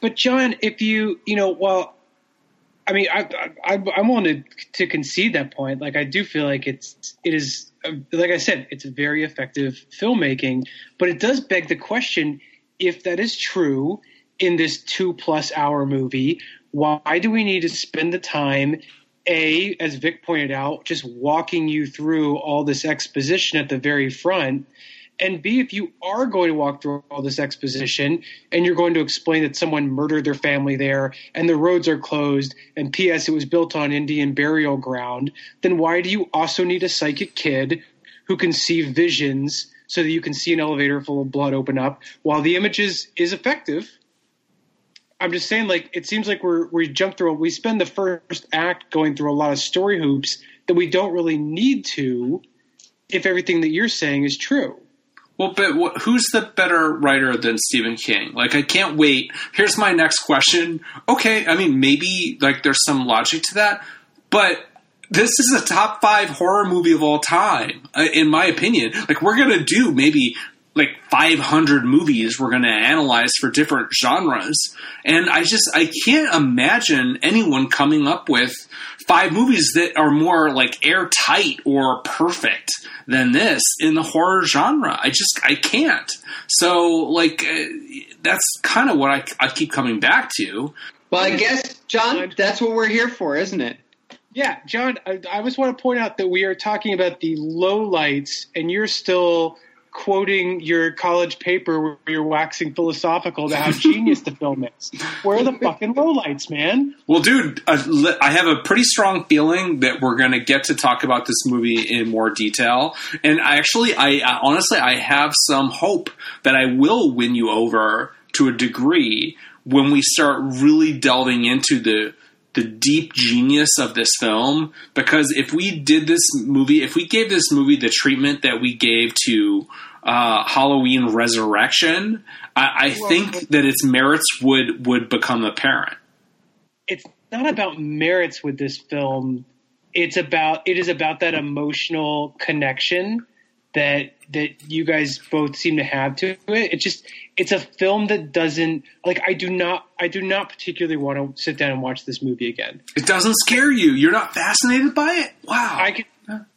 But John, if I wanted to concede that point. Like, I do feel like it is, like I said, it's very effective filmmaking, but it does beg the question, if that is true in this 2+ hour movie, why do we need to spend the time, as Vic pointed out, just walking you through all this exposition at the very front? And B, if you are going to walk through all this exposition and you're going to explain that someone murdered their family there and the roads are closed and P.S. it was built on Indian burial ground, then why do you also need a psychic kid who can see visions so that you can see an elevator full of blood open up? While the images is effective, I'm just saying, like, it seems like we jump through. We spend the first act going through a lot of story hoops that we don't really need to, if everything that you're saying is true. Well, but who's the better writer than Stephen King? Like, I can't wait. Here's my next question. Okay, I mean, maybe, like, there's some logic to that, but this is a top 5 horror movie of all time, in my opinion. Like, we're going to do maybe, like, 500 movies we're going to analyze for different genres. And I can't imagine anyone coming up with 5 movies that are more, like, airtight or perfect than this in the horror genre. I can't. So, like, that's kind of what I keep coming back to. Well, I guess, John, that's what we're here for, isn't it? Yeah, John, I just want to point out that we are talking about the lowlights, and you're still quoting your college paper where you're waxing philosophical about how genius the film is. Where are the fucking lowlights, man? Well, dude, I have a pretty strong feeling that we're going to get to talk about this movie in more detail. And I honestly have some hope that I will win you over to a degree when we start really delving into the deep genius of this film, because if we gave this movie the treatment that we gave to Halloween Resurrection, I think that its merits would become apparent. It's not about merits with this film. It is about that emotional connection that you guys both seem to have to it. It's a film that doesn't, like, I do not particularly want to sit down and watch this movie again. It doesn't scare you. You're not fascinated by it. Wow.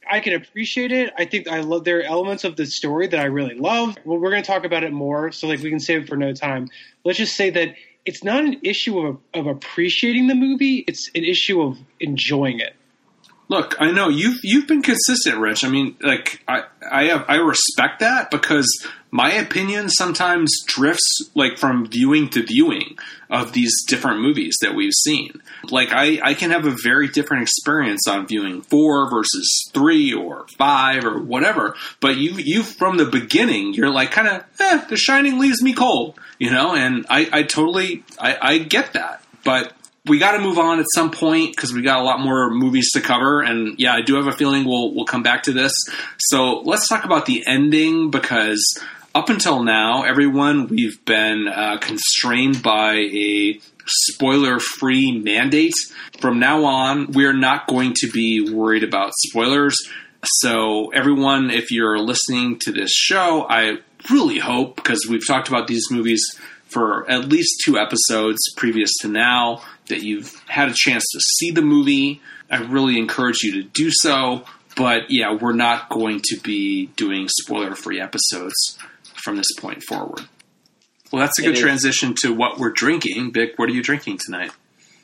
I can appreciate it. I think there are elements of the story that I really love. Well, we're going to talk about it more. So, like, we can save it for no time. Let's just say that it's not an issue of appreciating the movie. It's an issue of enjoying it. Look, I know you've been consistent, Rich. I mean, like, I respect that, because my opinion sometimes drifts, like, from viewing to viewing of these different movies that we've seen. Like, I can have a very different experience on viewing 4 versus 3 or 5 or whatever. But you from the beginning, you're like, kind of, The Shining leaves me cold, you know? And I totally get that, but we got to move on at some point, because we got a lot more movies to cover. And yeah, I do have a feeling we'll come back to this. So let's talk about the ending, because up until now, everyone, we've been constrained by a spoiler-free mandate. From now on, we're not going to be worried about spoilers. So everyone, if you're listening to this show, I really hope, because we've talked about these movies for at least 2 episodes previous to now, that you've had a chance to see the movie. I really encourage you to do so. But yeah, we're not going to be doing spoiler-free episodes from this point forward. Well, that's a good transition to what we're drinking. Vic, what are you drinking tonight?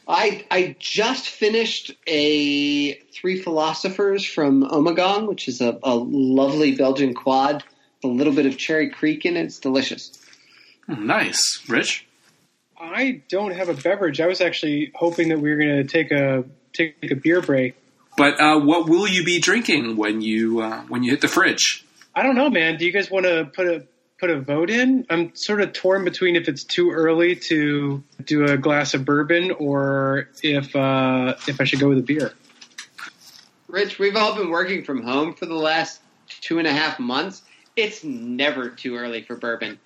I just finished a 3 Philosophers from Omegong, which is a lovely Belgian quad. A little bit of Cherry Creek in it. It's delicious. Nice. Rich? I don't have a beverage. I was actually hoping that we were going to take a beer break. But what will you be drinking when you hit the fridge? I don't know, man. Do you guys want to put a vote in? I'm sort of torn between if it's too early to do a glass of bourbon or if I should go with a beer. Rich, we've all been working from home for the last 2.5 months. It's never too early for bourbon.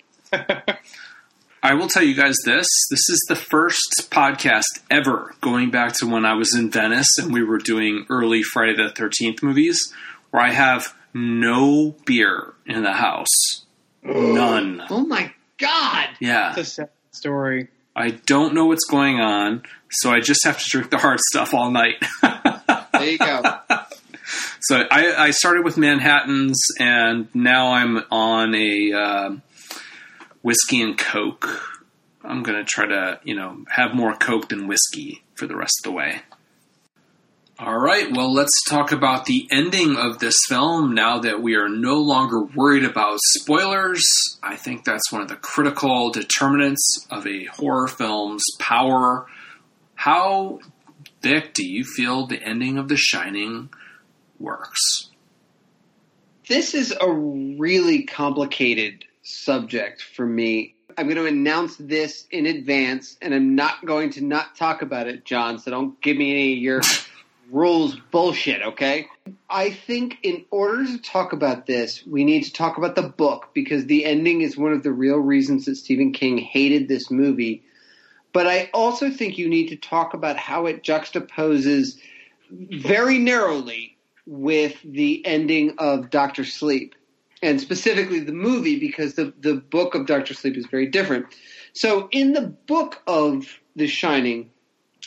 I will tell you guys this. This is the first podcast ever, going back to when I was in Venice and we were doing early Friday the 13th movies, where I have no beer in the house. None. Oh my God. Yeah. That's a sad story. I don't know what's going on, so I just have to drink the hard stuff all night. There you go. So I started with Manhattans, and now I'm on a whiskey and Coke. I'm going to try to, have more Coke than whiskey for the rest of the way. All right. Well, let's talk about the ending of this film now that we are no longer worried about spoilers. I think that's one of the critical determinants of a horror film's power. How, Vic, do you feel the ending of The Shining works? This is a really complicated subject for me. I'm going to announce this in advance, and I'm not going to not talk about it, John, so don't give me any of your rules bullshit, okay? I think in order to talk about this, we need to talk about the book, because the ending is one of the real reasons that Stephen King hated this movie. But I also think you need to talk about how it juxtaposes very narrowly with the ending of Dr. Sleep, and specifically the movie, because the book of Dr. Sleep is very different. So in the book of The Shining,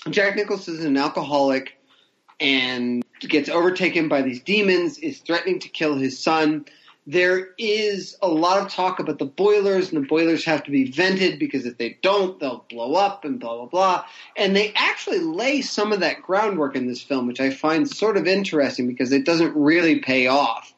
Jack Nicholson is an alcoholic and gets overtaken by these demons, is threatening to kill his son. There is a lot of talk about the boilers, and the boilers have to be vented because if they don't, they'll blow up and blah, blah, blah. And they actually lay some of that groundwork in this film, which I find sort of interesting because it doesn't really pay off.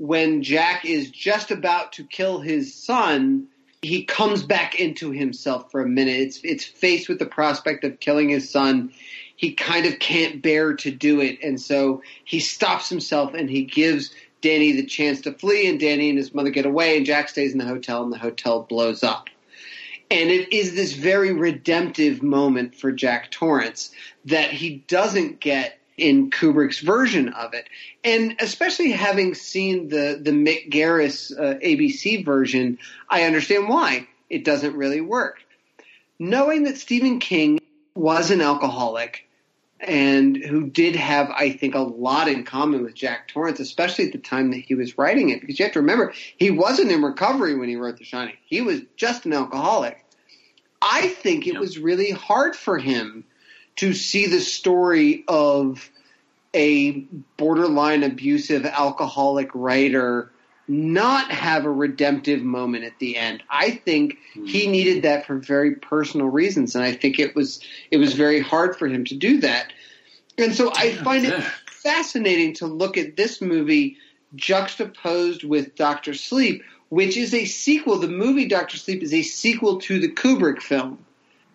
When Jack is just about to kill his son, he comes back into himself for a minute. It's faced with the prospect of killing his son. He kind of can't bear to do it, and so he stops himself and he gives Danny the chance to flee, and Danny and his mother get away, and Jack stays in the hotel, and the hotel blows up. And it is this very redemptive moment for Jack Torrance that he doesn't get in Kubrick's version of it. And especially having seen the Mick Garris ABC version, I understand why it doesn't really work. Knowing that Stephen King was an alcoholic and who did have, I think, a lot in common with Jack Torrance, especially at the time that he was writing it, because you have to remember, he wasn't in recovery when he wrote The Shining. He was just an alcoholic. I think it was really hard for him to see the story of a borderline abusive alcoholic writer not have a redemptive moment at the end. I think he needed that for very personal reasons, and I think it was very hard for him to do that. And so I find it fascinating to look at this movie juxtaposed with Dr. Sleep, which is a sequel. The movie Dr. Sleep is a sequel to the Kubrick film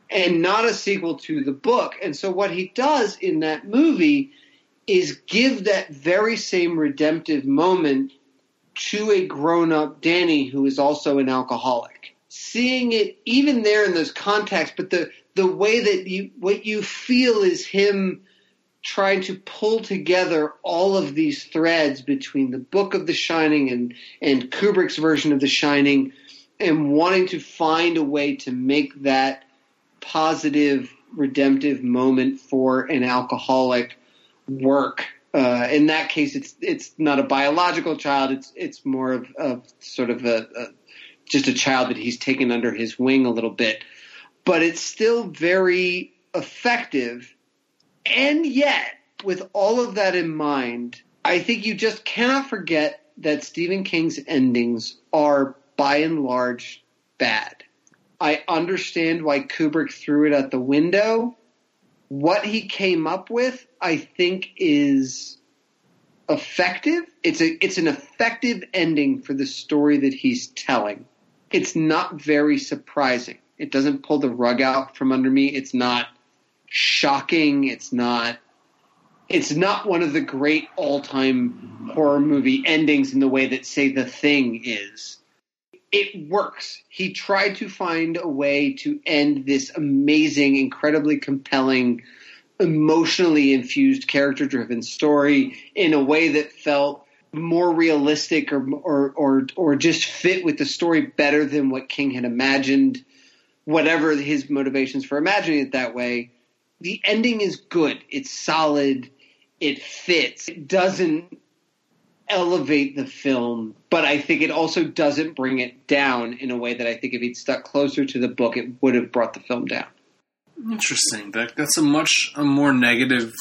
and not a sequel to the book. And so what he does in that movie is give that very same redemptive moment to a grown-up Danny who is also an alcoholic. Seeing it even there in those contexts, but the way that what you feel is him trying to pull together all of these threads between the book of The Shining and Kubrick's version of The Shining, and wanting to find a way to make that positive, redemptive moment for an alcoholic work. In that case, it's not a biological child. It's more of sort of just a child that he's taken under his wing a little bit. But it's still very effective. And yet, with all of that in mind, I think you just cannot forget that Stephen King's endings are, by and large, bad. I understand why Kubrick threw it out the window. What he came up with, I think, is effective. It's an effective ending for the story that he's telling. It's not very surprising. It doesn't pull the rug out from under me. It's not shocking. It's not one of the great all-time horror movie endings in the way that, say, The Thing is. It works. He tried to find a way to end this amazing, incredibly compelling, emotionally infused, character-driven story in a way that felt more realistic or just fit with the story better than what King had imagined, whatever his motivations for imagining it that way. The ending is good. It's solid. It fits. It doesn't elevate the film, but I think it also doesn't bring it down in a way that I think if he'd stuck closer to the book, it would have brought the film down. Interesting. That's a much more negative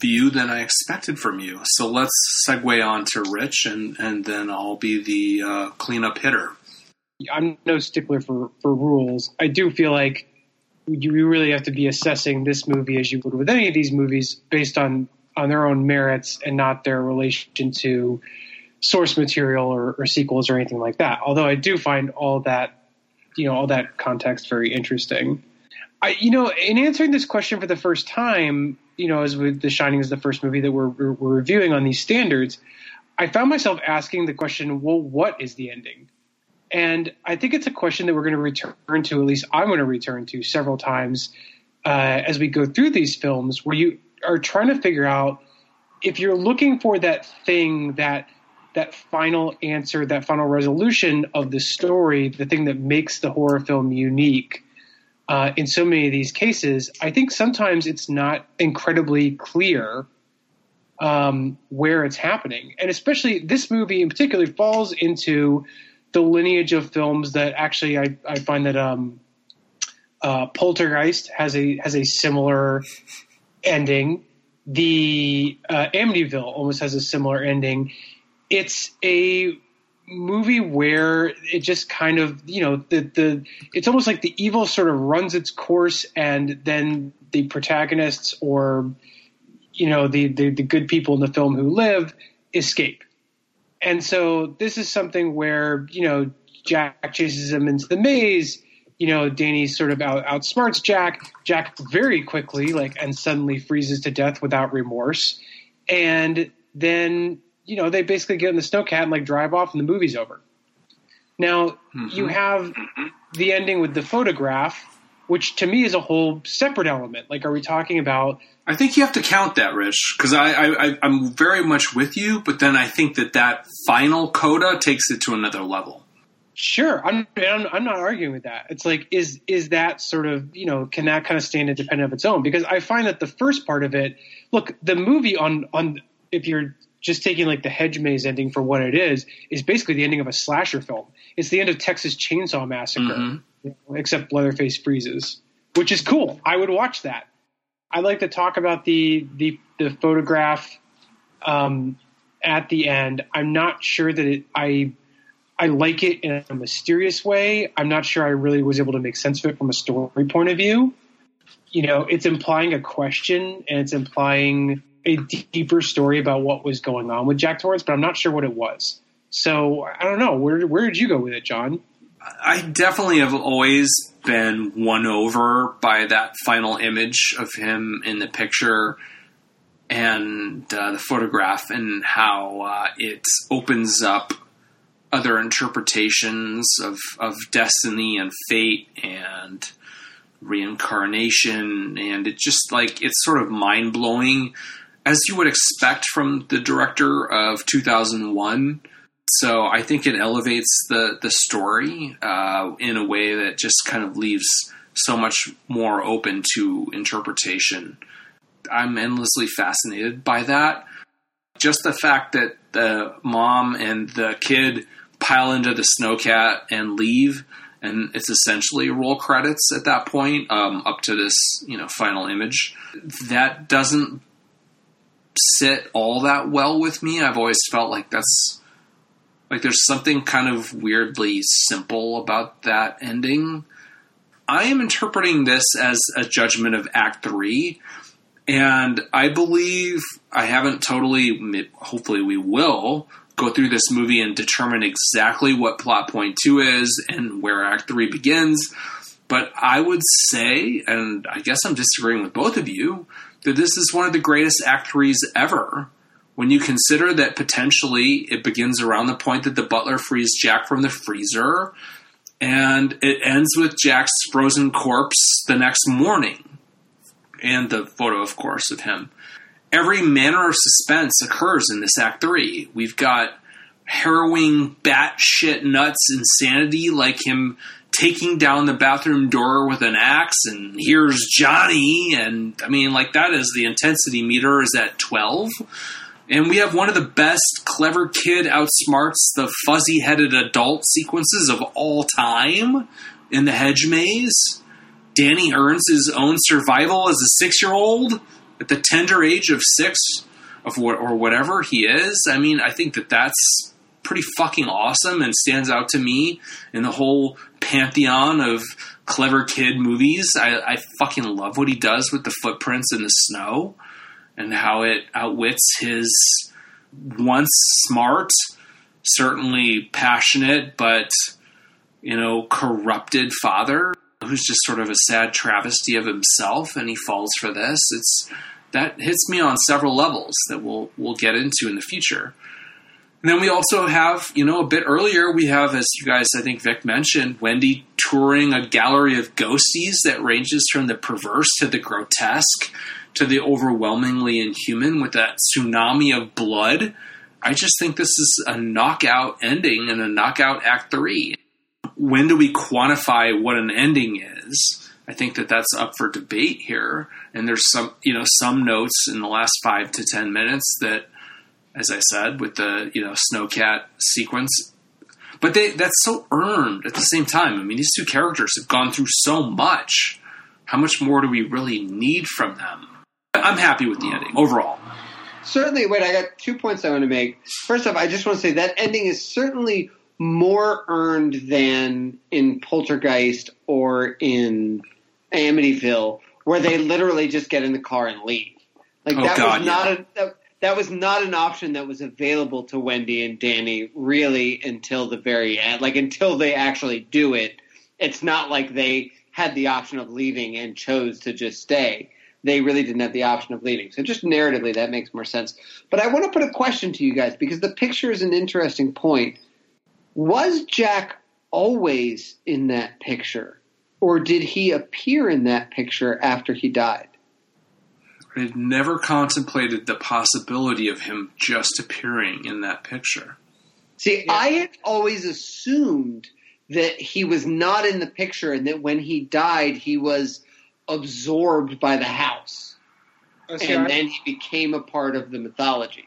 view than I expected from you. So let's segue on to Rich, and then I'll be the cleanup hitter. I'm no stickler for rules. I do feel like you really have to be assessing this movie as you would with any of these movies based on their own merits and not their relation to source material or sequels or anything like that. Although I do find all that context very interesting. In answering this question for the first time, as with The Shining is the first movie that we're reviewing on these standards, I found myself asking the question, well, what is the ending? And I think it's a question that we're going to return to, at least I'm going to return to several times as we go through these films, where you are trying to figure out if you're looking for that thing, that final answer, that final resolution of the story, the thing that makes the horror film unique. In so many of these cases, I think sometimes it's not incredibly clear where it's happening. And especially this movie in particular falls into the lineage of films that actually I find that Poltergeist has a similar ending. The Amityville almost has a similar ending. It's a movie where it just kind of, you know, it's almost like the evil sort of runs its course, and then the protagonists, or, you know, the good people in the film who live, escape. And so this is something where, you know, Jack chases him into the maze. You know, Danny sort of outsmarts Jack. Jack very quickly, and suddenly freezes to death without remorse. And then, you know, they basically get in the snowcat and drive off, and the movie's over. Now, you have the ending with the photograph, which to me is a whole separate element. Are we talking about? I think you have to count that, Rich, because I'm very much with you. But then I think that final coda takes it to another level. Sure, I'm not arguing with that. It's is that sort of, you know, can that kind of stand independent of its own? Because I find that the first part of it, look, the movie on if you're just taking the hedge maze ending for what it is basically the ending of a slasher film. It's the end of Texas Chainsaw Massacre, except Leatherface freezes, which is cool. I would watch that. I like to talk about the photograph at the end. I'm not sure that I like it in a mysterious way. I'm not sure I really was able to make sense of it from a story point of view. You know, it's implying a question, and it's implying a deeper story about what was going on with Jack Torrance, but I'm not sure what it was. So I don't know. Where did you go with it, John? I definitely have always been won over by that final image of him in the picture and the photograph, and how it opens up other interpretations of destiny and fate and reincarnation. And it just it's sort of mind blowing, as you would expect from the director of 2001. So I think it elevates the story in a way that just kind of leaves so much more open to interpretation. I'm endlessly fascinated by that. Just the fact that the mom and the kid pile into the snowcat and leave, and it's essentially roll credits at that point, up to this, final image. That doesn't sit all that well with me. I've always felt that's there's something kind of weirdly simple about that ending. I am interpreting this as a judgment of Act 3, and I believe I haven't totally, hopefully we will, go through this movie and determine exactly what plot point 2 is and where Act 3 begins. But I would say, and I guess I'm disagreeing with both of you, that this is one of the greatest Act 3s ever. When you consider that potentially it begins around the point that the butler frees Jack from the freezer, and it ends with Jack's frozen corpse the next morning, and the photo, of course, of him. Every manner of suspense occurs in this Act 3. We've got harrowing, batshit nuts insanity, like him taking down the bathroom door with an axe, and here's Johnny, and that is the intensity meter is at 12. And we have one of the best clever kid outsmarts the fuzzy-headed adult sequences of all time in the hedge maze. Danny earns his own survival as a 6-year-old at the tender age of 6, or whatever he is. I think that's pretty fucking awesome and stands out to me in the whole pantheon of clever kid movies. I fucking love what he does with the footprints in the snow, and how it outwits his once smart, certainly passionate, but, corrupted father, who's just sort of a sad travesty of himself, and he falls for this. That hits me on several levels that we'll get into in the future. And then we also have, you know, a bit earlier, we have, as you guys, I think Vic mentioned, Wendy touring a gallery of ghosties that ranges from the perverse to the grotesque to the overwhelmingly inhuman with that tsunami of blood. I just think this is a knockout ending and a knockout act three. When do we quantify what an ending is? I think that that's up for debate here. And there's some, you know, some notes in the last 5 to 10 minutes that, as I said, with the, you know, Snowcat sequence. But that's so earned at the same time. I mean, these two characters have gone through so much. How much more do we really need from them? I'm happy with the ending overall. Certainly. Wait, I got 2 points I want to make. First off, I just want to say that ending is certainly more earned than in Poltergeist or in Amityville, where they literally just get in the car and leave. Like, oh, that God, was not yeah. That was not an option that was available to Wendy and Danny really until the very end, like until they actually do it. It's not like they had the option of leaving and chose to just stay. They really didn't have the option of leaving. So just narratively, that makes more sense. But I want to put a question to you guys because the picture is an interesting point. Was Jack always in that picture, or did he appear in that picture after he died? I've never contemplated the possibility of him just appearing in that picture. See, yeah. I had always assumed that he was not in the picture and that when he died, he was absorbed by the house. Oh, see, and then he became a part of the mythology.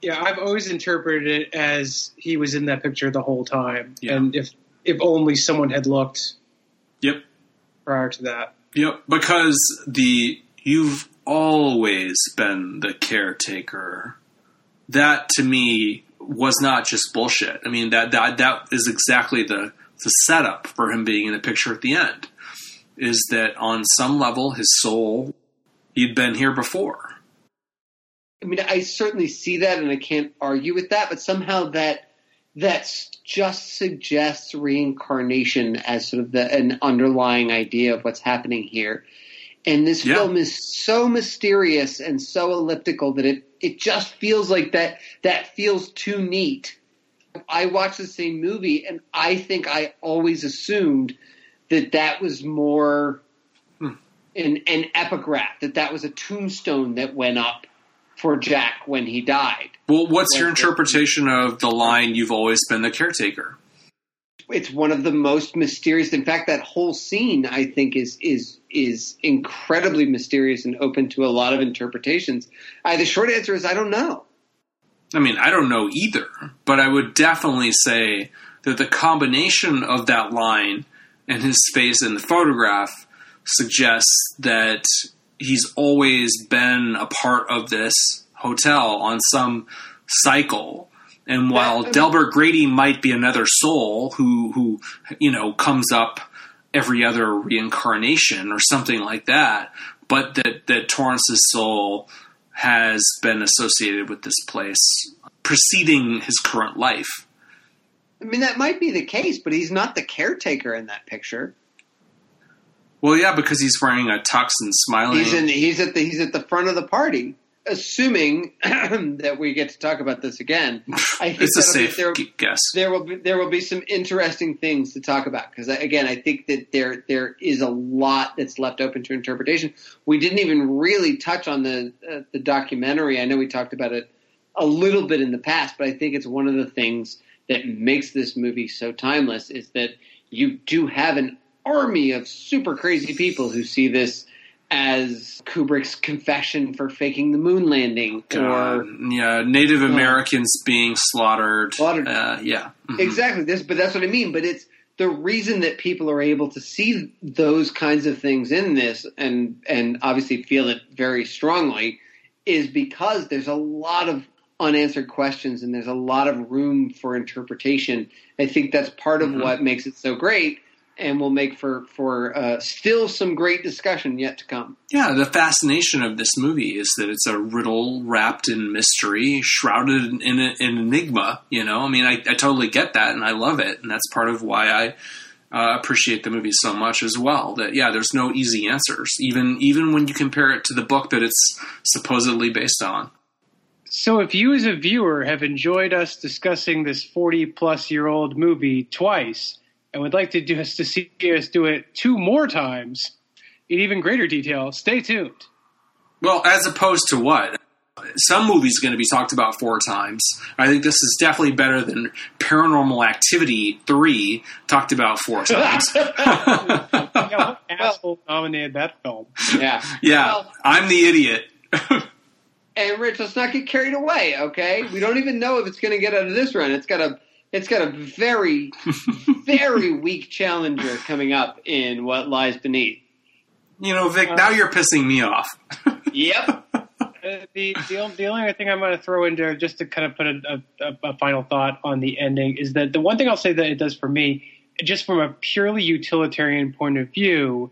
Yeah, I've always interpreted it as he was in that picture the whole time. Yeah. And if only someone had looked yep. prior to that. Yep, because you've always been the caretaker. That to me was not just bullshit. I mean, that is exactly the setup for him being in the picture at the end, is that on some level his soul, he'd been here before. I mean, I certainly see that and I can't argue with that, but somehow that just suggests reincarnation as sort of an underlying idea of what's happening here. And this yeah. film is so mysterious and so elliptical that it just feels like that feels too neat. I watched the same movie, and I think I always assumed that was more an epigraph, that was a tombstone that went up for Jack when he died. Well, what's your interpretation of the line, "You've always been the caretaker"? It's one of the most mysterious. In fact, that whole scene, I think, is incredibly mysterious and open to a lot of interpretations. The short answer is I don't know. I mean, I don't know either, but I would definitely say that the combination of that line and his face in the photograph suggests that he's always been a part of this hotel on some cycle. And while Delbert Grady might be another soul who you know comes up every other reincarnation or something like that, but that Torrance's soul has been associated with this place preceding his current life. I mean, that might be the case, but he's not the caretaker in that picture. Well, yeah, because he's wearing a tux and smiling. He's at the front of the party. Assuming that we get to talk about this again, I think it's a safe guess. There will be some interesting things to talk about because, again, I think that there is a lot that's left open to interpretation. We didn't even really touch on the documentary. I know we talked about it a little bit in the past, but I think it's one of the things that makes this movie so timeless is that you do have an army of super crazy people who see this as Kubrick's confession for faking the moon landing, or Native Americans being slaughtered. Yeah, mm-hmm. Exactly. But that's what I mean. But it's the reason that people are able to see those kinds of things in this, and obviously feel it very strongly, is because there's a lot of unanswered questions and there's a lot of room for interpretation. I think that's part of mm-hmm. what makes it so great. And will make for still some great discussion yet to come. Yeah, the fascination of this movie is that it's a riddle wrapped in mystery, shrouded in enigma. You know, I mean, I totally get that, and I love it, and that's part of why I appreciate the movie so much as well. That yeah, there's no easy answers, even when you compare it to the book that it's supposedly based on. So if you as a viewer have enjoyed us discussing this 40-plus-year-old movie twice and would like to see us do it 2 more times in even greater detail, stay tuned. Well, as opposed to what? Some movies going to be talked about 4 times. I think this is definitely better than Paranormal Activity 3 talked about 4 times. Yeah, what asshole nominated that film? Yeah. Yeah, well, I'm the idiot. Hey, Rich, let's not get carried away, okay? We don't even know if it's going to get out of this run. It's got a very, very weak challenger coming up in What Lies Beneath. You know, Vic, now you're pissing me off. Yep. The only thing I'm going to throw in there, just to kind of put a final thought on the ending, is that the one thing I'll say that it does for me, just from a purely utilitarian point of view,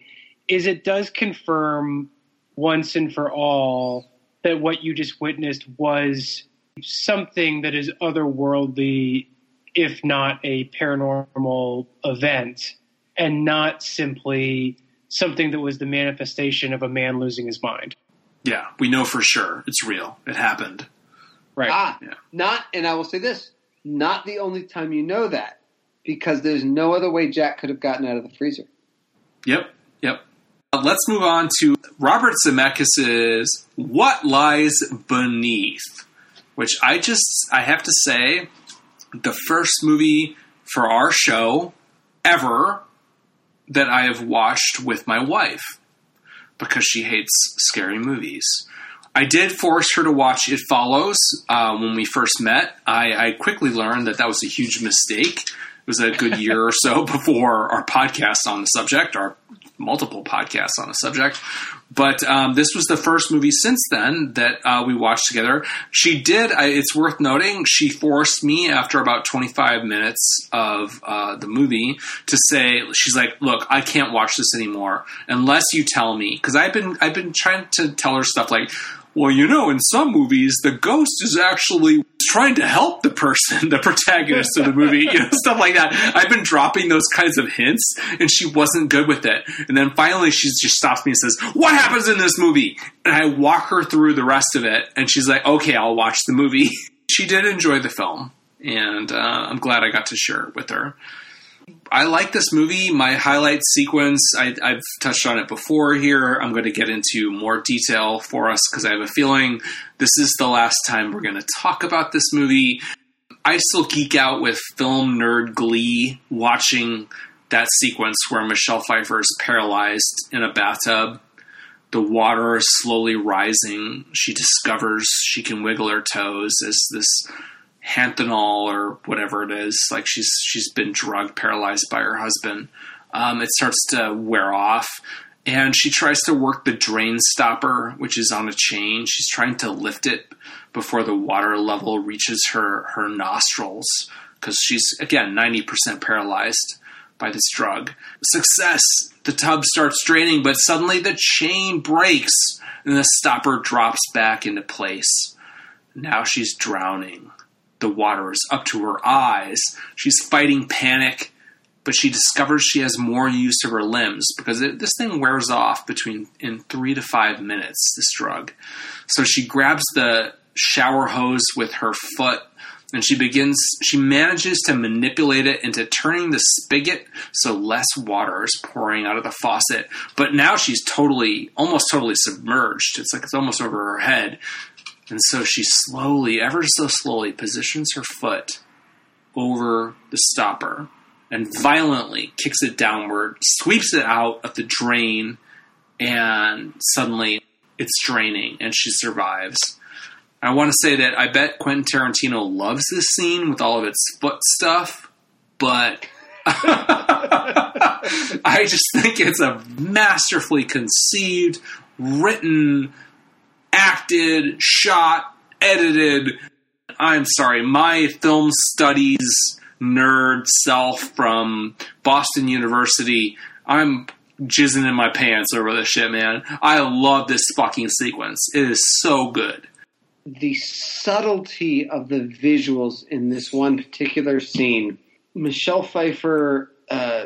is it does confirm once and for all that what you just witnessed was something that is otherworldly, if not a paranormal event, and not simply something that was the manifestation of a man losing his mind. Yeah, we know for sure. It's real. It happened. Right. And I will say this, not the only time you know that, because there's no other way Jack could have gotten out of the freezer. Yep. Let's move on to Robert Zemeckis' What Lies Beneath, which I have to say, the first movie for our show ever that I have watched with my wife, because she hates scary movies. I did force her to watch It Follows when we first met. I quickly learned that was a huge mistake. It was a good year or so before our podcast on the subject, our multiple podcasts on the subject. But this was the first movie since then that we watched together. She did, it's worth noting, she forced me after about 25 minutes of the movie to say, she's like, look, I can't watch this anymore unless you tell me. Because I've been trying to tell her stuff like, well, you know, in some movies, the ghost is actually trying to help the person, the protagonist of the movie, you know, stuff like that. I've been dropping those kinds of hints, and she wasn't good with it. And then finally, she just stops me and says, what happens in this movie? And I walk her through the rest of it, and she's like, okay, I'll watch the movie. She did enjoy the film, and I'm glad I got to share it with her. I like this movie. My highlight sequence, I've touched on it before here. I'm going to get into more detail for us because I have a feeling this is the last time we're going to talk about this movie. I still geek out with film nerd glee watching that sequence where Michelle Pfeiffer is paralyzed in a bathtub. The water is slowly rising. She discovers she can wiggle her toes as this Hanthanol or whatever it is, like she's been drugged, paralyzed by her husband. It starts to wear off, and she tries to work the drain stopper, which is on a chain. She's trying to lift it before the water level reaches her nostrils, because she's, again, 90% paralyzed by this drug. Success! The tub starts draining, but suddenly the chain breaks, and the stopper drops back into place. Now she's drowning. The water is up to her eyes. She's fighting panic, but she discovers she has more use of her limbs because this thing wears off in 3 to 5 minutes, this drug. So she grabs the shower hose with her foot, and she manages to manipulate it into turning the spigot so less water is pouring out of the faucet. But now she's almost totally submerged. It's like it's almost over her head. And so she slowly, ever so slowly, positions her foot over the stopper and violently kicks it downward, sweeps it out of the drain, and suddenly it's draining, and she survives. I want to say that I bet Quentin Tarantino loves this scene with all of its foot stuff, but I just think it's a masterfully conceived, written, acted, shot, edited. I'm sorry, my film studies nerd self from Boston University, I'm jizzing in my pants over this shit, man. I love this fucking sequence. It is so good. The subtlety of the visuals in this one particular scene. Michelle Pfeiffer,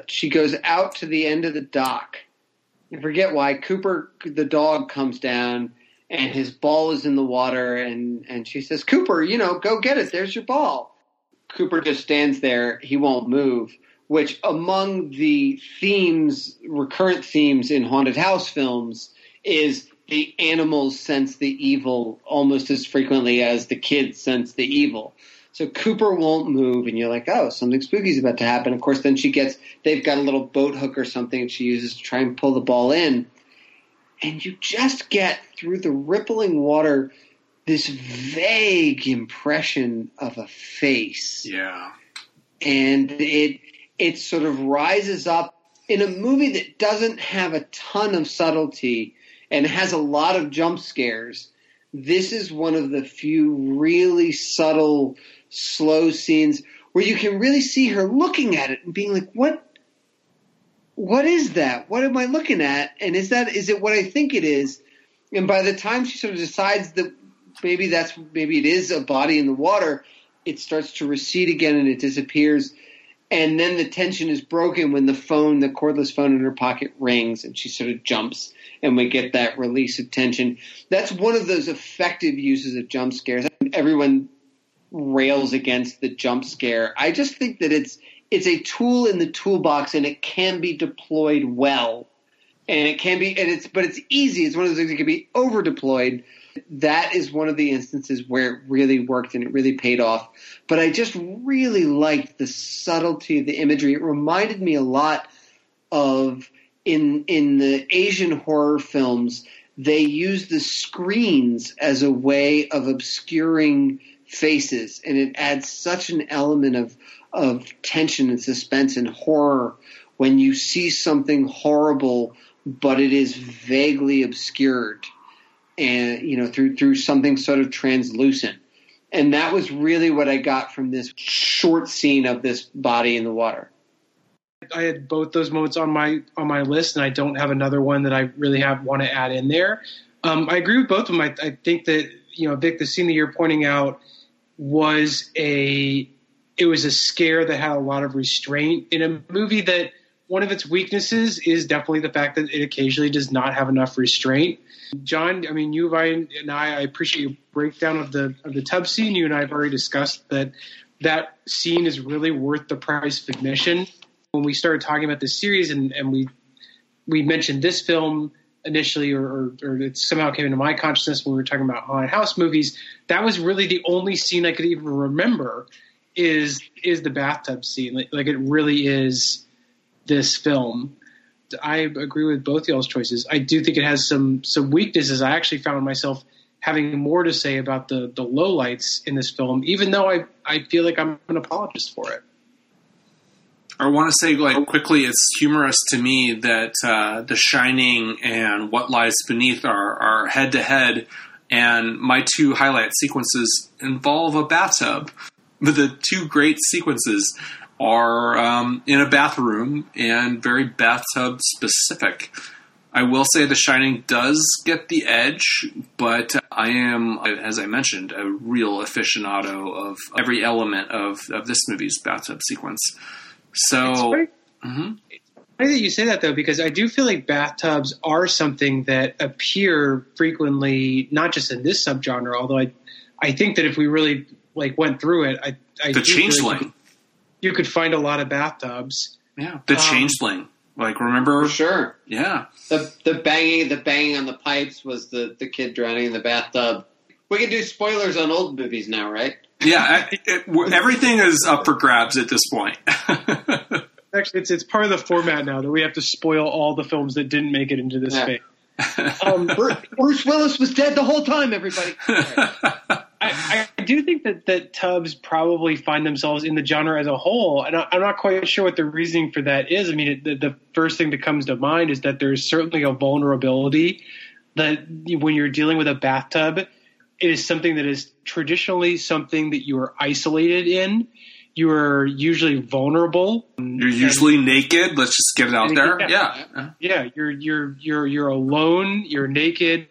she goes out to the end of the dock. I forget why. Cooper, the dog, comes down. and his ball is in the water, and she says, Cooper, you know, go get it. There's your ball. Cooper just stands there. He won't move, which among the themes, recurrent themes in haunted house films, is the animals sense the evil almost as frequently as the kids sense the evil. So Cooper won't move, and you're like, oh, something spooky's about to happen. Of course, then she gets – they've got a little boat hook or something she uses to try and pull the ball in. And you just get, through the rippling water, this vague impression of a face. Yeah. And it sort of rises up in a movie that doesn't have a ton of subtlety and has a lot of jump scares. This is one of the few really subtle, slow scenes where you can really see her looking at it and being like, what is that? What am I looking at? And is it what I think it is? And by the time she sort of decides that maybe it is a body in the water, it starts to recede again and it disappears. And then the tension is broken when the cordless phone in her pocket rings, and she sort of jumps, and we get that release of tension. That's one of those effective uses of jump scares. Everyone rails against the jump scare. I just think that it's a tool in the toolbox, and it can be deployed well, and it can be, and it's easy. It's one of those things that can be over deployed. That is one of the instances where it really worked and it really paid off. But I just really liked the subtlety of the imagery. It reminded me a lot of in the Asian horror films, they use the screens as a way of obscuring faces, and it adds such an element of tension and suspense and horror when you see something horrible, but it is vaguely obscured. And, you know, through something sort of translucent. And that was really what I got from this short scene of this body in the water. I had both those moments on my list, and I don't have another one that I really want to add in there. I agree with both of them. I think that, you know, Vic, the scene that you're pointing out was a scare that had a lot of restraint in a movie that one of its weaknesses is definitely the fact that it occasionally does not have enough restraint. John, I mean, you and I appreciate your breakdown of the tub scene. You and I have already discussed that scene is really worth the price of admission. When we started talking about this series and we mentioned this film initially, or it somehow came into my consciousness when we were talking about haunted house movies, that was really the only scene I could even remember is the bathtub scene. Like it really is this film. I agree with both y'all's choices. I do think it has some weaknesses. I actually found myself having more to say about the lowlights in this film, even though I feel like I'm an apologist for it. I want to say, like, quickly, it's humorous to me that The Shining and What Lies Beneath are head-to-head, and my two highlight sequences involve a bathtub. But the two great sequences are in a bathroom and very bathtub specific. I will say The Shining does get the edge, but I am, as I mentioned, a real aficionado of every element of this movie's bathtub sequence. So, I think you say that, though, because I do feel like bathtubs are something that appear frequently, not just in this subgenre, although I think that if we really like went through it, the Changeling. You could find a lot of bathtubs. Yeah, the Changeling. Like, remember? For sure. Yeah. The banging on the pipes was the kid drowning in the bathtub. We can do spoilers on old movies now, right? Yeah, everything is up for grabs at this point. Actually, it's part of the format now that we have to spoil all the films that didn't make it into this phase. Bruce Willis was dead the whole time, everybody. I do think that tubs probably find themselves in the genre as a whole, and I'm not quite sure what the reasoning for that is. I mean, the first thing that comes to mind is that there's certainly a vulnerability that when you're dealing with a bathtub, it is something that is traditionally something that you are isolated in. You are usually vulnerable. You're usually naked. Let's just get it out there. Yeah. You're alone. You're naked,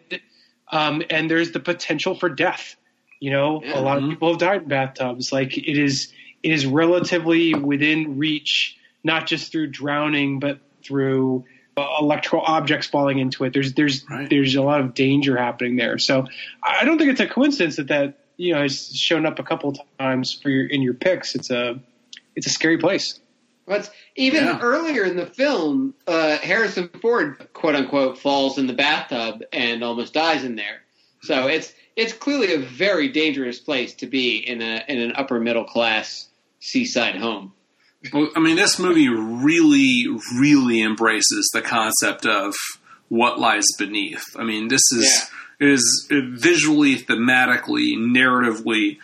and there's the potential for death. You know, a lot of people have died in bathtubs. Like it is relatively within reach, not just through drowning, but through electrical objects falling into it. There's a lot of danger happening there. So I don't think it's a coincidence that you know has shown up a couple of times in your picks. It's a scary place. But even earlier in the film, Harrison Ford, quote unquote, falls in the bathtub and almost dies in there. So it's clearly a very dangerous place to be in an upper middle class seaside home. Well, I mean, this movie really, really embraces the concept of what lies beneath. I mean, this is it is visually, thematically, narratively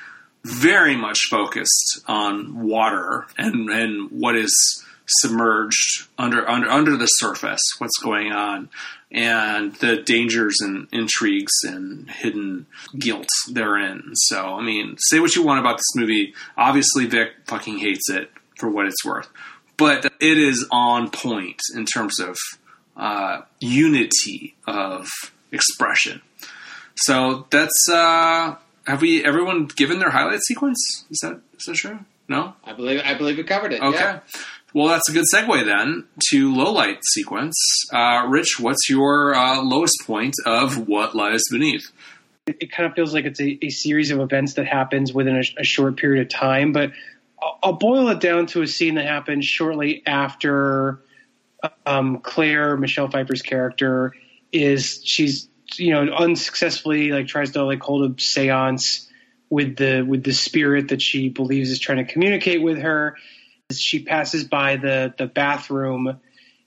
very much focused on water and what is submerged under the surface, what's going on, and the dangers and intrigues and hidden guilt therein. So, I mean, say what you want about this movie. Obviously, Vic fucking hates it for what it's worth, but it is on point in terms of unity of expression. So that's everyone given their highlight sequence? Is that true? No? I believe we covered it. Okay. Yeah. Well, that's a good segue then to lowlight sequence. Rich, what's your lowest point of What Lies Beneath? It kind of feels like it's a series of events that happens within a short period of time, but I'll boil it down to a scene that happens shortly after Claire, Michelle Pfeiffer's character, unsuccessfully tries to hold a seance with the spirit that she believes is trying to communicate with her. She passes by the bathroom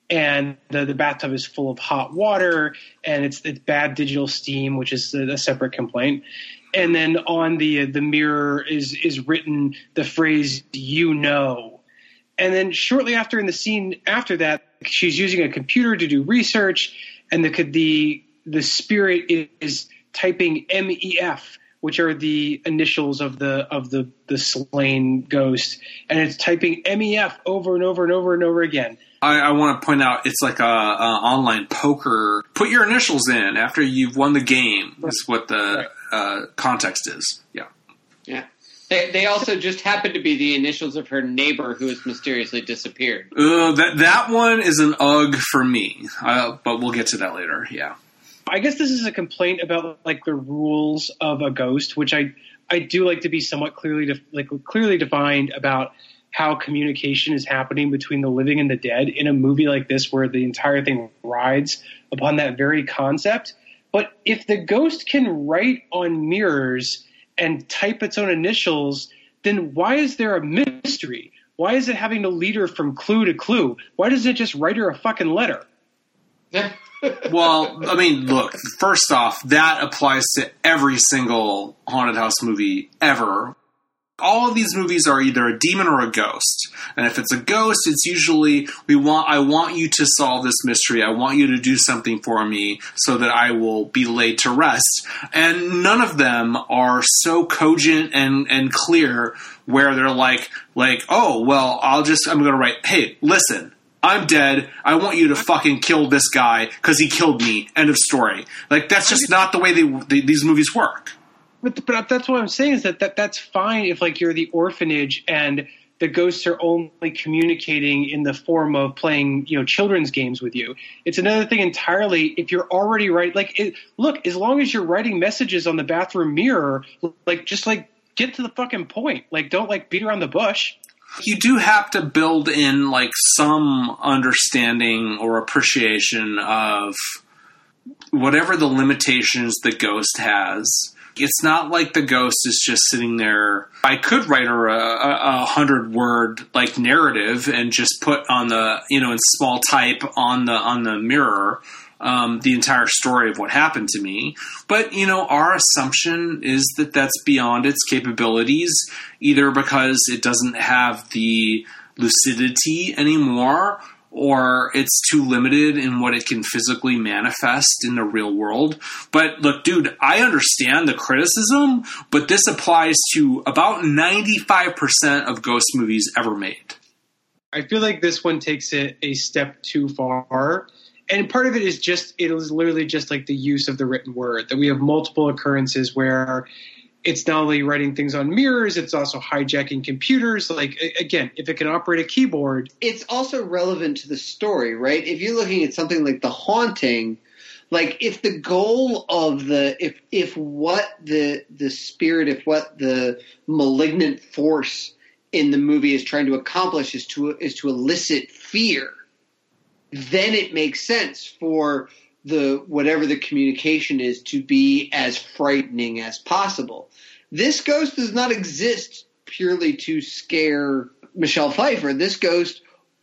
and the bathtub is full of hot water and it's bad digital steam, which is a separate complaint. And then on the mirror is written the phrase, you know. And then shortly after in the scene after that, she's using a computer to do research and the spirit is typing MEF, which are the initials of the slain ghost, and it's typing MEF over and over and over and over again. I want to point out it's like a online poker. Put your initials in after you've won the game is what the context is. Yeah. Yeah. They also just happen to be the initials of her neighbor who has mysteriously disappeared. That one is an ugh for me, but we'll get to that later. Yeah. I guess this is a complaint about the rules of a ghost, which I do like to be somewhat clearly defined about how communication is happening between the living and the dead in a movie like this where the entire thing rides upon that very concept. But if the ghost can write on mirrors and type its own initials, then why is there a mystery? Why is it having to lead her from clue to clue? Why doesn't it just write her a fucking letter? Well, I mean, look, first off, that applies to every single haunted house movie ever. All of these movies are either a demon or a ghost. And if it's a ghost, it's usually I want you to solve this mystery. I want you to do something for me so that I will be laid to rest. And none of them are so cogent and clear where they're like, oh, well, I'm going to write, hey, listen, I'm dead. I want you to fucking kill this guy because he killed me. End of story. That's just not the way these movies work. But that's what I'm saying is that's fine if you're the orphanage and the ghosts are only communicating in the form of playing children's games with you. It's another thing entirely if you're already writing. Look, as long as you're writing messages on the bathroom mirror, just get to the fucking point. Don't beat around the bush. You do have to build in some understanding or appreciation of whatever the limitations the ghost has. It's not like the ghost is just sitting there. I could write her a 100-word narrative and just put on the in small type on the mirror the entire story of what happened to me. But our assumption is that that's beyond its capabilities, either because it doesn't have the lucidity anymore, or it's too limited in what it can physically manifest in the real world. But look, dude, I understand the criticism, but this applies to about 95% of ghost movies ever made. I feel like this one takes it a step too far. And part of it is just, it is literally just the use of the written word, that we have multiple occurrences where it's not only writing things on mirrors, it's also hijacking computers. Like, again, if it can operate a keyboard. It's also relevant to the story, right? If you're looking at something like The Haunting, like if the goal of the what the malignant force in the movie is trying to accomplish is to elicit fear, then it makes sense for the whatever the communication is to be as frightening as possible. This ghost does not exist purely to scare Michelle Pfeiffer. This ghost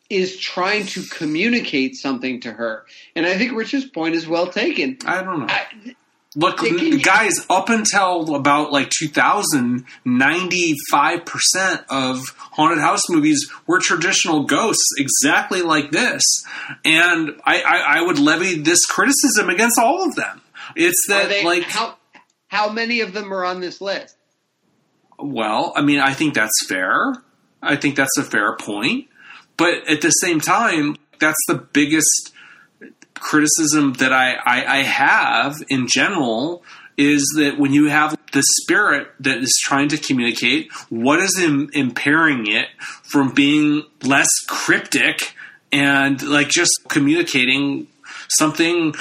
is trying to communicate something to her. And I think Rich's point is well taken. I don't know. Look, guys, up until about like 2000, 95% of haunted house movies were traditional ghosts, exactly like this. And I would levy this criticism against all of them. It's that how many of them are on this list? Well, I mean, I think that's fair. I think that's a fair point. But at the same time, that's the biggest criticism that I have in general, is that when you have the spirit that is trying to communicate, what is impairing it from being less cryptic and like just communicating something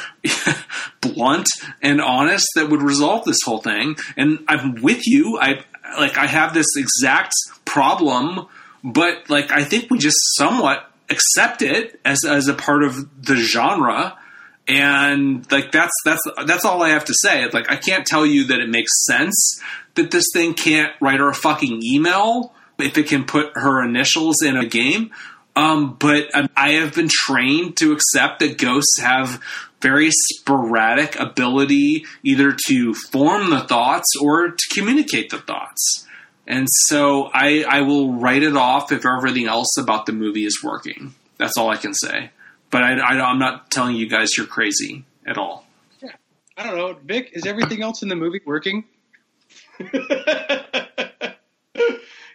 blunt and honest that would resolve this whole thing? And I'm with you. I have this exact problem, but like I think we just somewhat accept it as a part of the genre, and like that's all I have to say. Like I can't tell you that it makes sense that this thing can't write her a fucking email if it can put her initials in a game. But I have been trained to accept that ghosts have very sporadic ability either to form the thoughts or to communicate the thoughts. And so I will write it off if everything else about the movie is working. That's all I can say. But I'm not telling you guys you're crazy at all. Yeah. I don't know. Vic, is everything else in the movie working?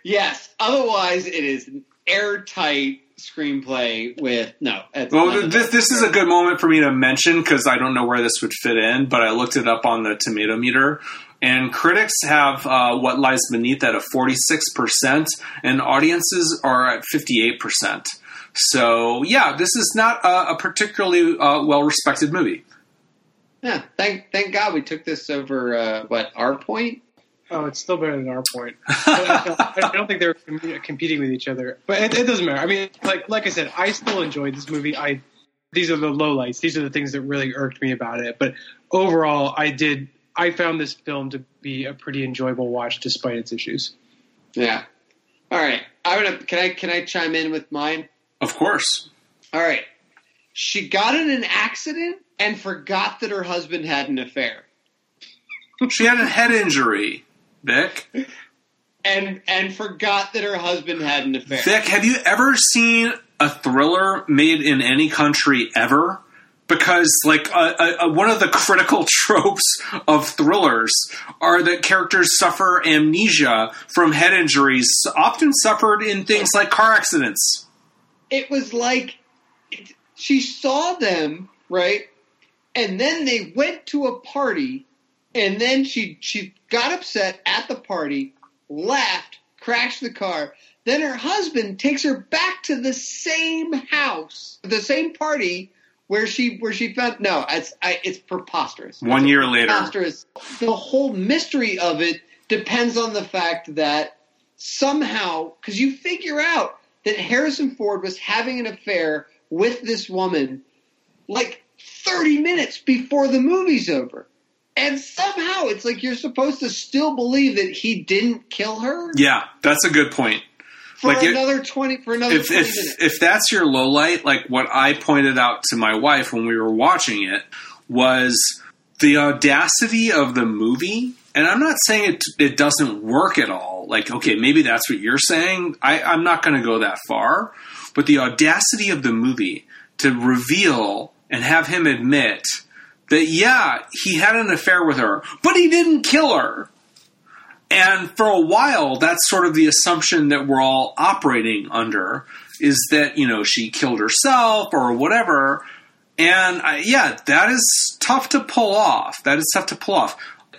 Yes. Otherwise, it is an airtight screenplay with no. Well, this is a good moment for me to mention because I don't know where this would fit in, but I looked it up on the Tomato Meter. And critics have What Lies Beneath at a 46%, and audiences are at 58%. So, yeah, this is not a particularly well-respected movie. Yeah, thank God we took this over, Our Point? Oh, it's still better than Our Point. I don't think they're competing with each other. But it doesn't matter. I mean, like I said, I still enjoyed this movie. These are the lowlights. These are the things that really irked me about it. But overall, I found this film to be a pretty enjoyable watch despite its issues. Yeah. All right. Can I chime in with mine? Of course. All right. She got in an accident and forgot that her husband had an affair. She had a head injury, Vic. And forgot that her husband had an affair. Vic, have you ever seen a thriller made in any country ever? Because, like, one of the critical tropes of thrillers are that characters suffer amnesia from head injuries, often suffered in things like car accidents. It was like she saw them, right? And then they went to a party, and then she got upset at the party, laughed, crashed the car. Then her husband takes her back to the same house, the same party, where she found – no, it's preposterous. 1 year later. Preposterous. The whole mystery of it depends on the fact that somehow – because you figure out that Harrison Ford was having an affair with this woman like 30 minutes before the movie's over. And somehow it's like you're supposed to still believe that he didn't kill her. Yeah, that's a good point. For another 20 minutes. If that's your low light, like what I pointed out to my wife when we were watching it was the audacity of the movie. And I'm not saying it doesn't work at all. Like, okay, maybe that's what you're saying. I'm not going to go that far. But the audacity of the movie to reveal and have him admit that, yeah, he had an affair with her, but he didn't kill her. And for a while, that's sort of the assumption that we're all operating under, is that, you know, she killed herself or whatever. And that is tough to pull off.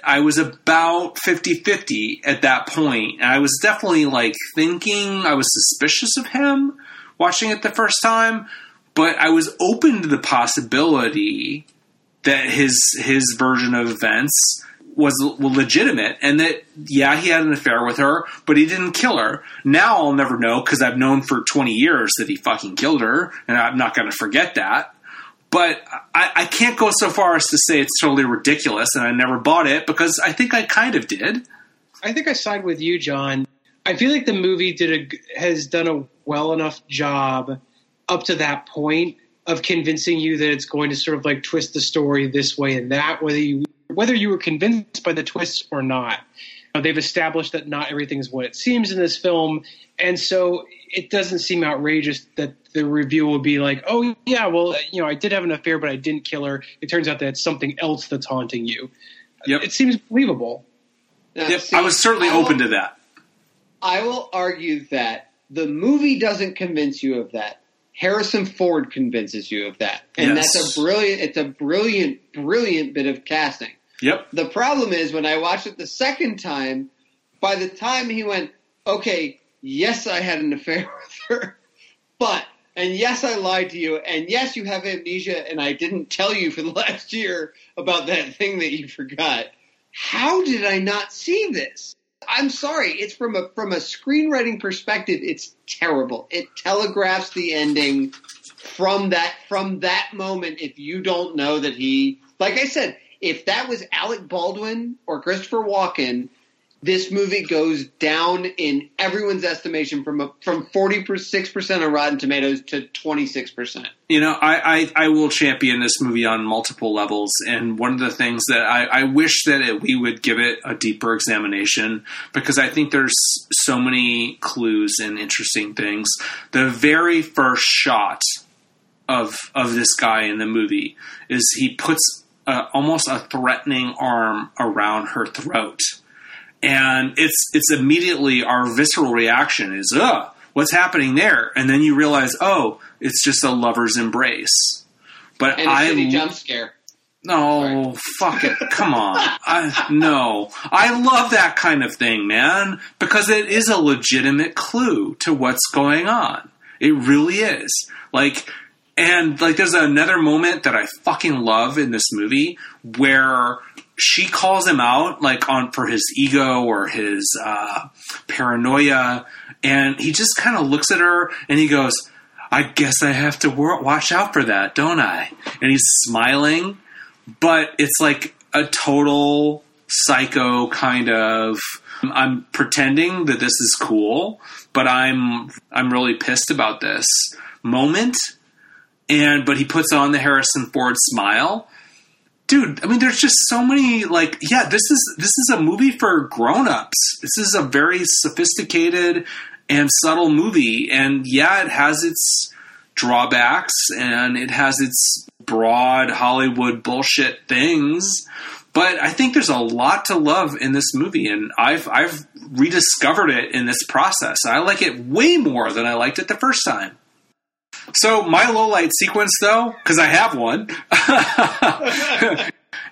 I was about 50-50 at that point. And I was definitely like thinking I was suspicious of him watching it the first time, but I was open to the possibility that his version of events was legitimate and that, yeah, he had an affair with her, but he didn't kill her. Now I'll never know because I've known for 20 years that he fucking killed her, and I'm not going to forget that. But I can't go so far as to say it's totally ridiculous and I never bought it, because I think I kind of did. I think I side with you, John. I feel like the movie has done a well enough job up to that point of convincing you that it's going to sort of like twist the story this way and that, whether you were convinced by the twists or not. They've established that not everything is what it seems in this film, and so it doesn't seem outrageous that the review will be like, oh, yeah, well, I did have an affair, but I didn't kill her. It turns out that it's something else that's haunting you. Yep. It seems believable. Yep. I was certainly open to that. I will argue that the movie doesn't convince you of that. Harrison Ford convinces you of that. And yes, that's a brilliant bit of casting. Yep. The problem is, when I watched it the second time, by the time he went, okay, yes, I had an affair with her, but, and yes, I lied to you, and yes, you have amnesia, and I didn't tell you for the last year about that thing that you forgot. How did I not see this? I'm sorry. It's from a screenwriting perspective, it's terrible. It telegraphs the ending from that moment. If you don't know that he, like I said, if that was Alec Baldwin or Christopher Walken, this movie goes down in everyone's estimation from 46% of Rotten Tomatoes to 26%. I will champion this movie on multiple levels, and one of the things that I wish that we would give it a deeper examination, because I think there's so many clues and interesting things. The very first shot of this guy in the movie is he puts almost a threatening arm around her throat. And it's immediately our visceral reaction is, what's happening there? And then you realize, it's just a lover's embrace. But a jump scare. No, fuck it. Come on. No. I love that kind of thing, man, because it is a legitimate clue to what's going on. It really is. And there's another moment that I fucking love in this movie where she calls him out for his ego or his paranoia, and he just kind of looks at her and he goes, I guess I have to watch out for that, don't I? And he's smiling, but it's like a total psycho kind of, I'm pretending that this is cool, but I'm really pissed about this moment. But he puts on the Harrison Ford smile. Dude, I mean, there's just so many, this is a movie for grown-ups. This is a very sophisticated and subtle movie. And yeah, it has its drawbacks and it has its broad Hollywood bullshit things. But I think there's a lot to love in this movie, and I've rediscovered it in this process. I like it way more than I liked it the first time. So my lowlight sequence, though, because I have one,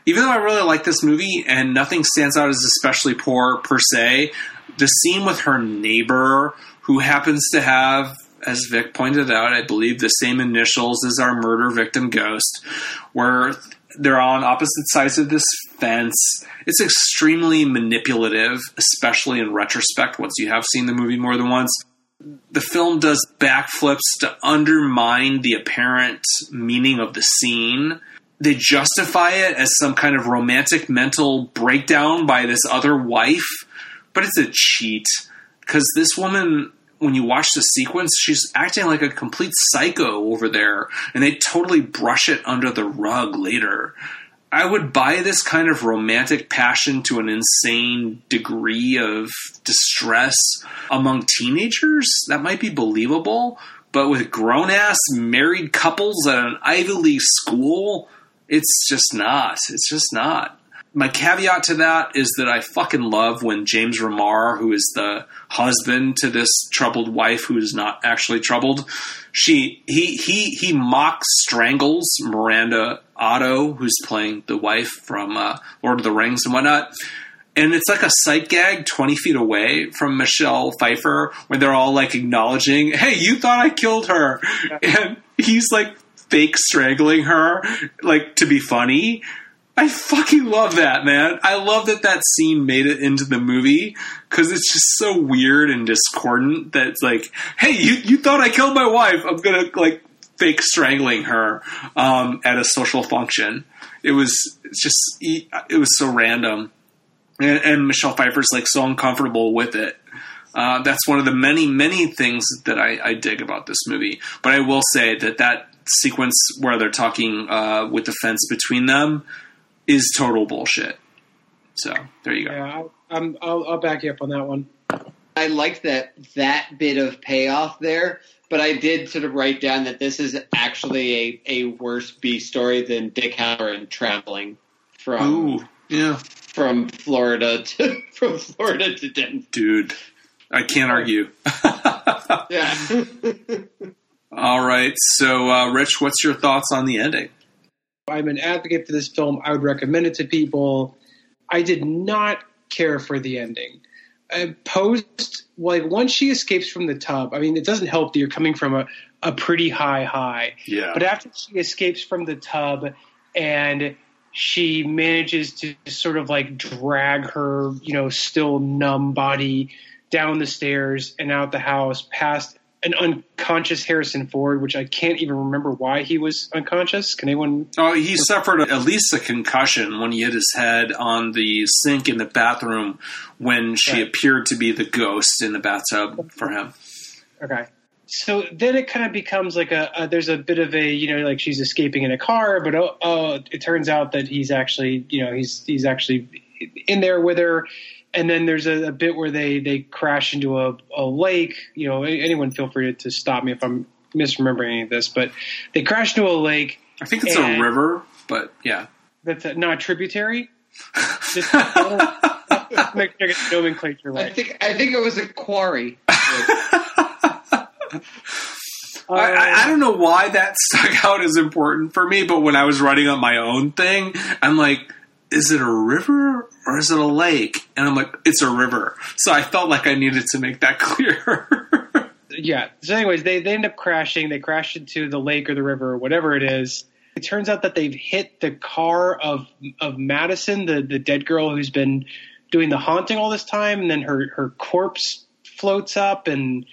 even though I really like this movie and nothing stands out as especially poor per se, the scene with her neighbor, who happens to have, as Vic pointed out, I believe the same initials as our murder victim ghost, where they're on opposite sides of this fence. It's extremely manipulative, especially in retrospect, once you have seen the movie more than once. The film does backflips to undermine the apparent meaning of the scene. They justify it as some kind of romantic mental breakdown by this other wife, but it's a cheat, because this woman, when you watch the sequence, she's acting like a complete psycho over there, and they totally brush it under the rug later. I would buy this kind of romantic passion to an insane degree of distress among teenagers. That might be believable, but with grown-ass married couples at an Ivy League school, it's just not. My caveat to that is that I fucking love when James Remar, who is the husband to this troubled wife who is not actually troubled, he mocks, strangles Miranda Otto, who's playing the wife from Lord of the Rings and whatnot. And it's like a sight gag 20 feet away from Michelle Pfeiffer where they're all like acknowledging, hey, you thought I killed her. Yeah. And he's like fake strangling her like to be funny. I fucking love that, man. I love that that scene made it into the movie because it's just so weird and discordant that it's like, hey, you thought I killed my wife. I'm going to like fake strangling her at a social function. It was just, it was so random. And Michelle Pfeiffer's like so uncomfortable with it. That's one of the many, many things that I dig about this movie. But I will say that that sequence where they're talking with the fence between them is total bullshit. So there you go. Yeah, I'll back you up on that one. I like that bit of payoff there, but I did sort of write down that this is actually a worse B story than Dick Halloran traveling from. Ooh, yeah. From Florida to Denver. Dude, I can't argue. Yeah. All right. So, Rich, what's your thoughts on the ending? I'm an advocate for this film. I would recommend it to people. I did not care for the ending. Once she escapes from the tub, I mean, it doesn't help that you're coming from a pretty high. Yeah. But after she escapes from the tub and she manages to sort of like drag her, you know, still numb body down the stairs and out the house past an unconscious Harrison Ford, which I can't even remember why he was unconscious. Can anyone? Oh, he suffered at least a concussion when he hit his head on the sink in the bathroom when she appeared to be the ghost in the bathtub for him. Okay. So then it kind of becomes like there's a bit of a, you know, like she's escaping in a car, but it turns out that he's actually, you know, he's actually in there with her. And then there's a bit where they crash into a lake. You know, anyone feel free to stop me if I'm misremembering any of this, but they crash into a lake. I think it's a river, but yeah. That's not a tributary. Just make sure I get the nomenclature right. I think it was a quarry. I don't know why that stuck out as important for me, but when I was writing up my own thing, I'm like, is it a river or is it a lake? And I'm like, it's a river. So I felt like I needed to make that clear. Yeah. So anyways, they end up crashing. They crash into the lake or the river or whatever it is. It turns out that they've hit the car of Madison, the dead girl who's been doing the haunting all this time, and then her corpse floats up and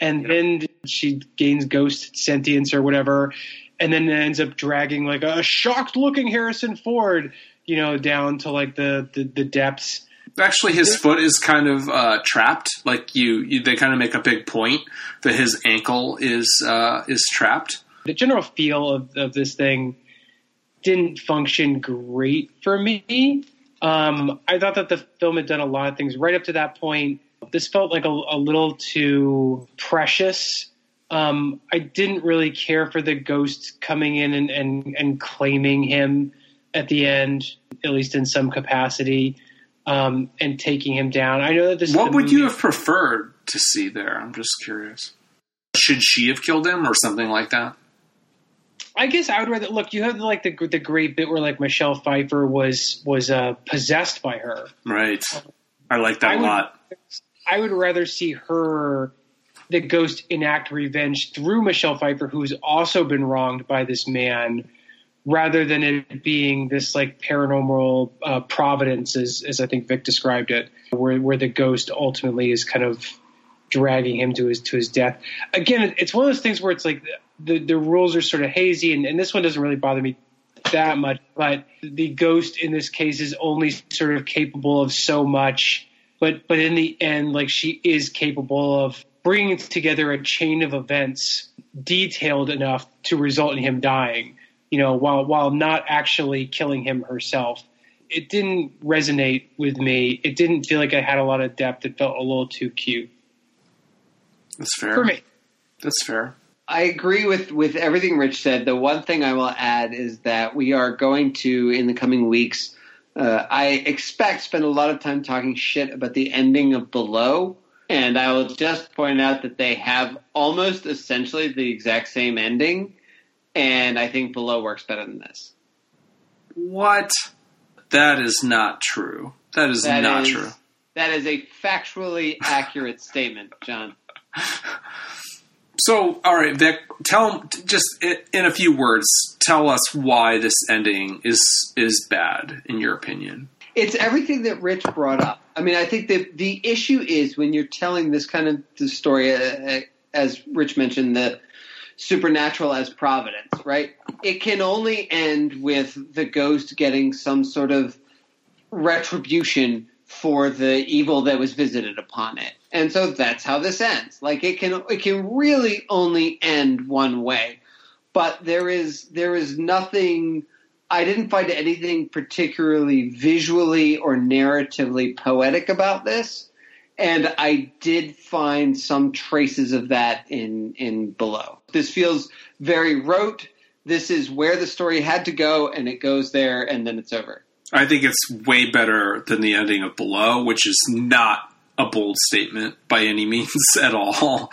then she gains ghost sentience or whatever, and then ends up dragging like a shocked looking Harrison Ford, you know, down to like the depths. Actually, his foot is kind of trapped. Like they kind of make a big point that his ankle is trapped. The general feel of this thing didn't function great for me. I thought that the film had done a lot of things right up to that point. This felt like a little too precious. I didn't really care for the ghost coming in and claiming him at the end, at least in some capacity, and taking him down. I know that this. What would you have preferred to see there? I'm just curious. Should she have killed him or something like that? I guess I would rather look. You have like the great bit where like Michelle Pfeiffer was possessed by her, right? I like that a lot. I would rather see her, the ghost, enact revenge through Michelle Pfeiffer, who's also been wronged by this man, rather than it being this like paranormal providence, as I think Vic described it, where the ghost ultimately is kind of dragging him to his death. Again, it's one of those things where it's like the rules are sort of hazy, and this one doesn't really bother me that much, but the ghost in this case is only sort of capable of so much. But in the end, like, she is capable of bringing together a chain of events detailed enough to result in him dying, you know, while not actually killing him herself. It didn't resonate with me. It didn't feel like I had a lot of depth. It felt a little too cute. That's fair. For me. That's fair. I agree with everything Rich said. The one thing I will add is that we are going to, in the coming weeks, I expect spend a lot of time talking shit about the ending of Below, and I will just point out that they have almost essentially the exact same ending, and I think Below works better than this. What? That is not true. That is not true. That is a factually accurate statement, John. So, all right, Vic, tell just in a few words, tell us why this ending is bad, in your opinion. It's everything that Rich brought up. I mean, I think that the issue is when you're telling this kind of story, as Rich mentioned, the supernatural as providence, right? It can only end with the ghost getting some sort of retribution for the evil that was visited upon it. And so that's how this ends. Like it can really only end one way. But there is nothing, I didn't find anything particularly visually or narratively poetic about this. And I did find some traces of that in Below. This feels very rote. This is where the story had to go, and it goes there, and then it's over. I think it's way better than the ending of Below, which is not a bold statement by any means at all.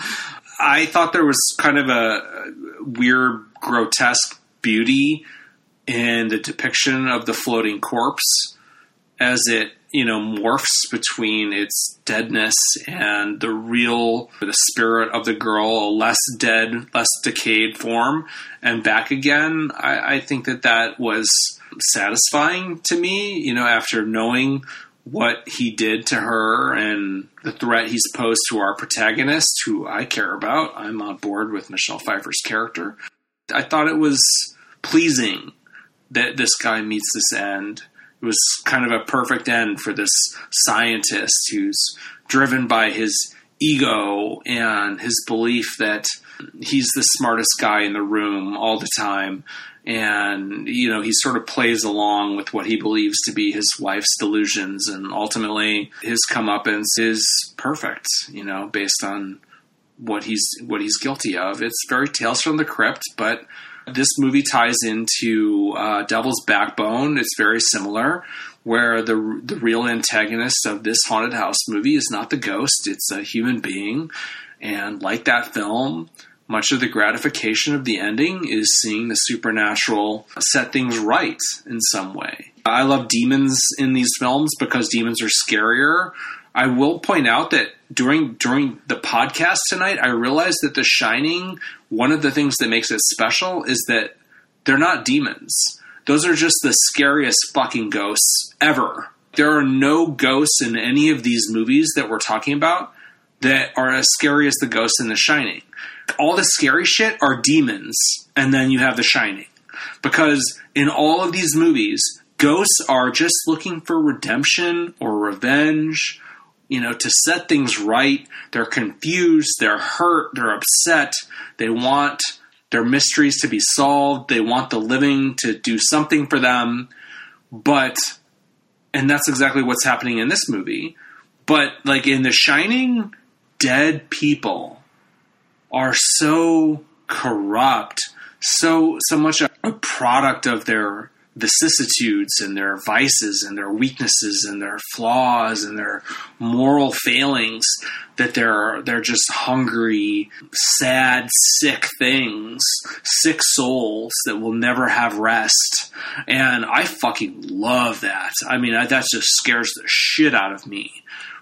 I thought there was kind of a weird, grotesque beauty in the depiction of the floating corpse as it, morphs between its deadness and the spirit of the girl, a less dead, less decayed form, and back again. I think that was satisfying to me, after knowing what he did to her and the threat he's posed to our protagonist, who I care about. I'm on board with Michelle Pfeiffer's character. I thought it was pleasing that this guy meets this end. It was kind of a perfect end for this scientist who's driven by his ego and his belief that he's the smartest guy in the room all the time. And, he sort of plays along with what he believes to be his wife's delusions. And ultimately his comeuppance is perfect, based on what he's guilty of. It's very Tales from the Crypt, but this movie ties into Devil's Backbone. It's very similar, where the real antagonist of this haunted house movie is not the ghost. It's a human being. And like that film, much of the gratification of the ending is seeing the supernatural set things right in some way. I love demons in these films because demons are scarier. I will point out that during the podcast tonight, I realized that The Shining, one of the things that makes it special is that they're not demons. Those are just the scariest fucking ghosts ever. There are no ghosts in any of these movies that we're talking about that are as scary as the ghosts in The Shining. All the scary shit are demons, and then you have The Shining. Because in all of these movies, ghosts are just looking for redemption or revenge, to set things right. They're confused, they're hurt, they're upset, they want their mysteries to be solved, they want the living to do something for them. And that's exactly what's happening in this movie. But, like, in The Shining, dead people are so corrupt, so much a product of their vicissitudes and their vices and their weaknesses and their flaws and their moral failings that they're just hungry, sad, sick things, sick souls that will never have rest. And I fucking love that. I mean, that just scares the shit out of me.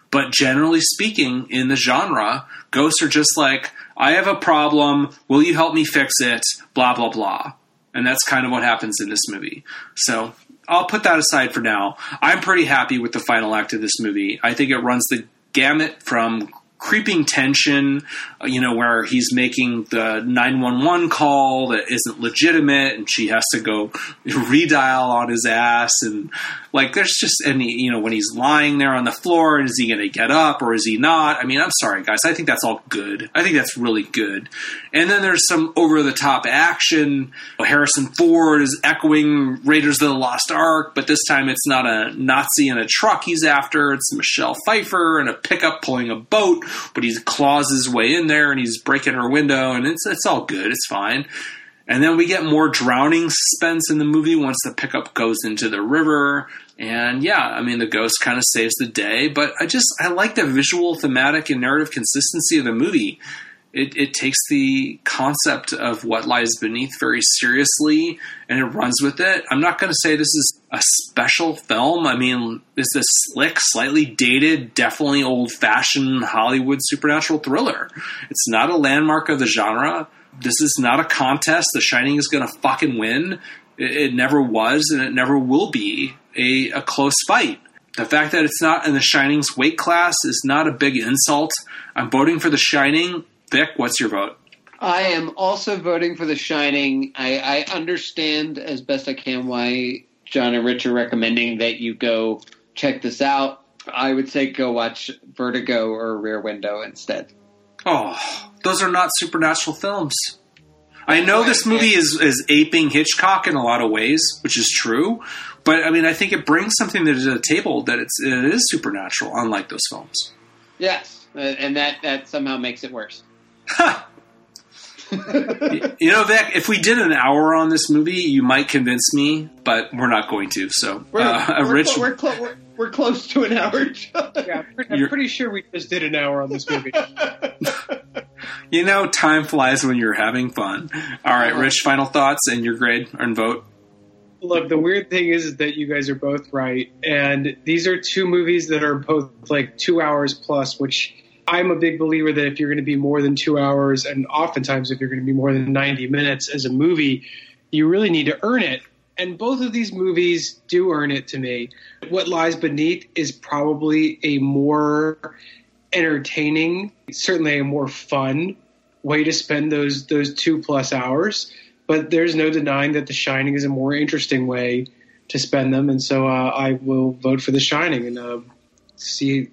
But generally speaking, in the genre, ghosts are just like, I have a problem, will you help me fix it, blah, blah, blah. And that's kind of what happens in this movie. So I'll put that aside for now. I'm pretty happy with the final act of this movie. I think it runs the gamut from creeping tension, where he's making the 911 call that isn't legitimate and she has to go redial on his ass. And like, there's just when he's lying there on the floor, and is he going to get up or is he not? I mean, I'm sorry guys. I think that's all good. I think that's really good. And then there's some over the top action. Harrison Ford is echoing Raiders of the Lost Ark, but this time it's not a Nazi in a truck he's after. It's Michelle Pfeiffer in a pickup pulling a boat. But he claws his way in there and he's breaking her window, and it's all good. It's fine. And then we get more drowning suspense in the movie once the pickup goes into the river. And yeah, I mean, the ghost kind of saves the day, but I like the visual, thematic, and narrative consistency of the movie. It takes the concept of What Lies Beneath very seriously, and it runs with it. I'm not going to say this is a special film. I mean, it's a slick, slightly dated, definitely old-fashioned Hollywood supernatural thriller. It's not a landmark of the genre. This is not a contest. The Shining is going to fucking win. It never was, and it never will be a close fight. The fact that it's not in The Shining's weight class is not a big insult. I'm voting for The Shining. Vic, what's your vote? I am also voting for The Shining. I understand as best I can why John and Rich are recommending that you go check this out. I would say go watch Vertigo or Rear Window instead. Oh, those are not supernatural films. I know this movie is aping Hitchcock in a lot of ways, which is true. But, I mean, I think it brings something to the table that it is supernatural, unlike those films. Yes, and that somehow makes it worse. Ha! You know, Vic, if we did an hour on this movie, you might convince me, but we're not going to. So, we're close to an hour. Yeah, I'm pretty sure we just did an hour on this movie. You know, time flies when you're having fun. All right, Rich, final thoughts and your grade and vote. Look, the weird thing is that you guys are both right, and these are two movies that are both like 2 hours plus, which I'm a big believer that if you're going to be more than 2 hours, and oftentimes if you're going to be more than 90 minutes as a movie, you really need to earn it. And both of these movies do earn it to me. What Lies Beneath is probably a more entertaining, certainly a more fun way to spend those 2+ hours. But there's no denying that The Shining is a more interesting way to spend them. And so I will vote for The Shining and see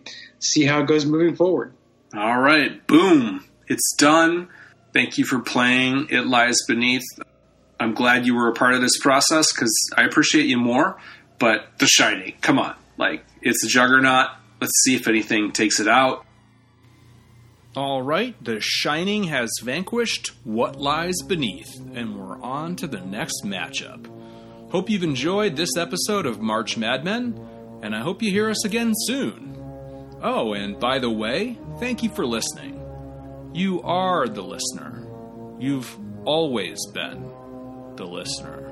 how it goes moving forward. All right. Boom. It's done. Thank you for playing It Lies Beneath. I'm glad you were a part of this process because I appreciate you more. But The Shining, come on. Like, it's a juggernaut. Let's see if anything takes it out. All right. The Shining has vanquished What Lies Beneath, and we're on to the next matchup. Hope you've enjoyed this episode of March Madmen, and I hope you hear us again soon. Oh, and by the way, thank you for listening. You are the listener. You've always been the listener.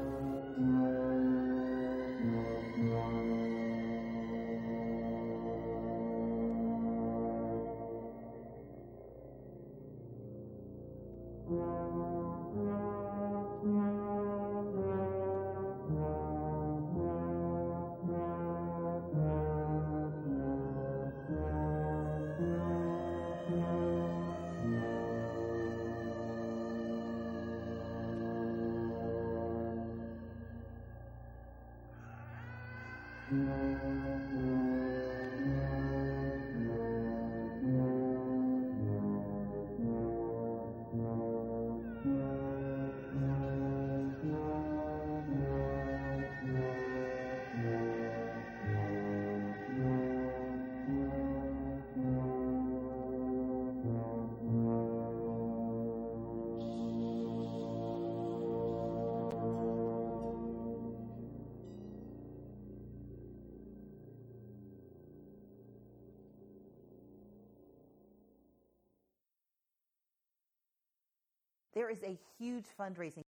There is a huge fundraising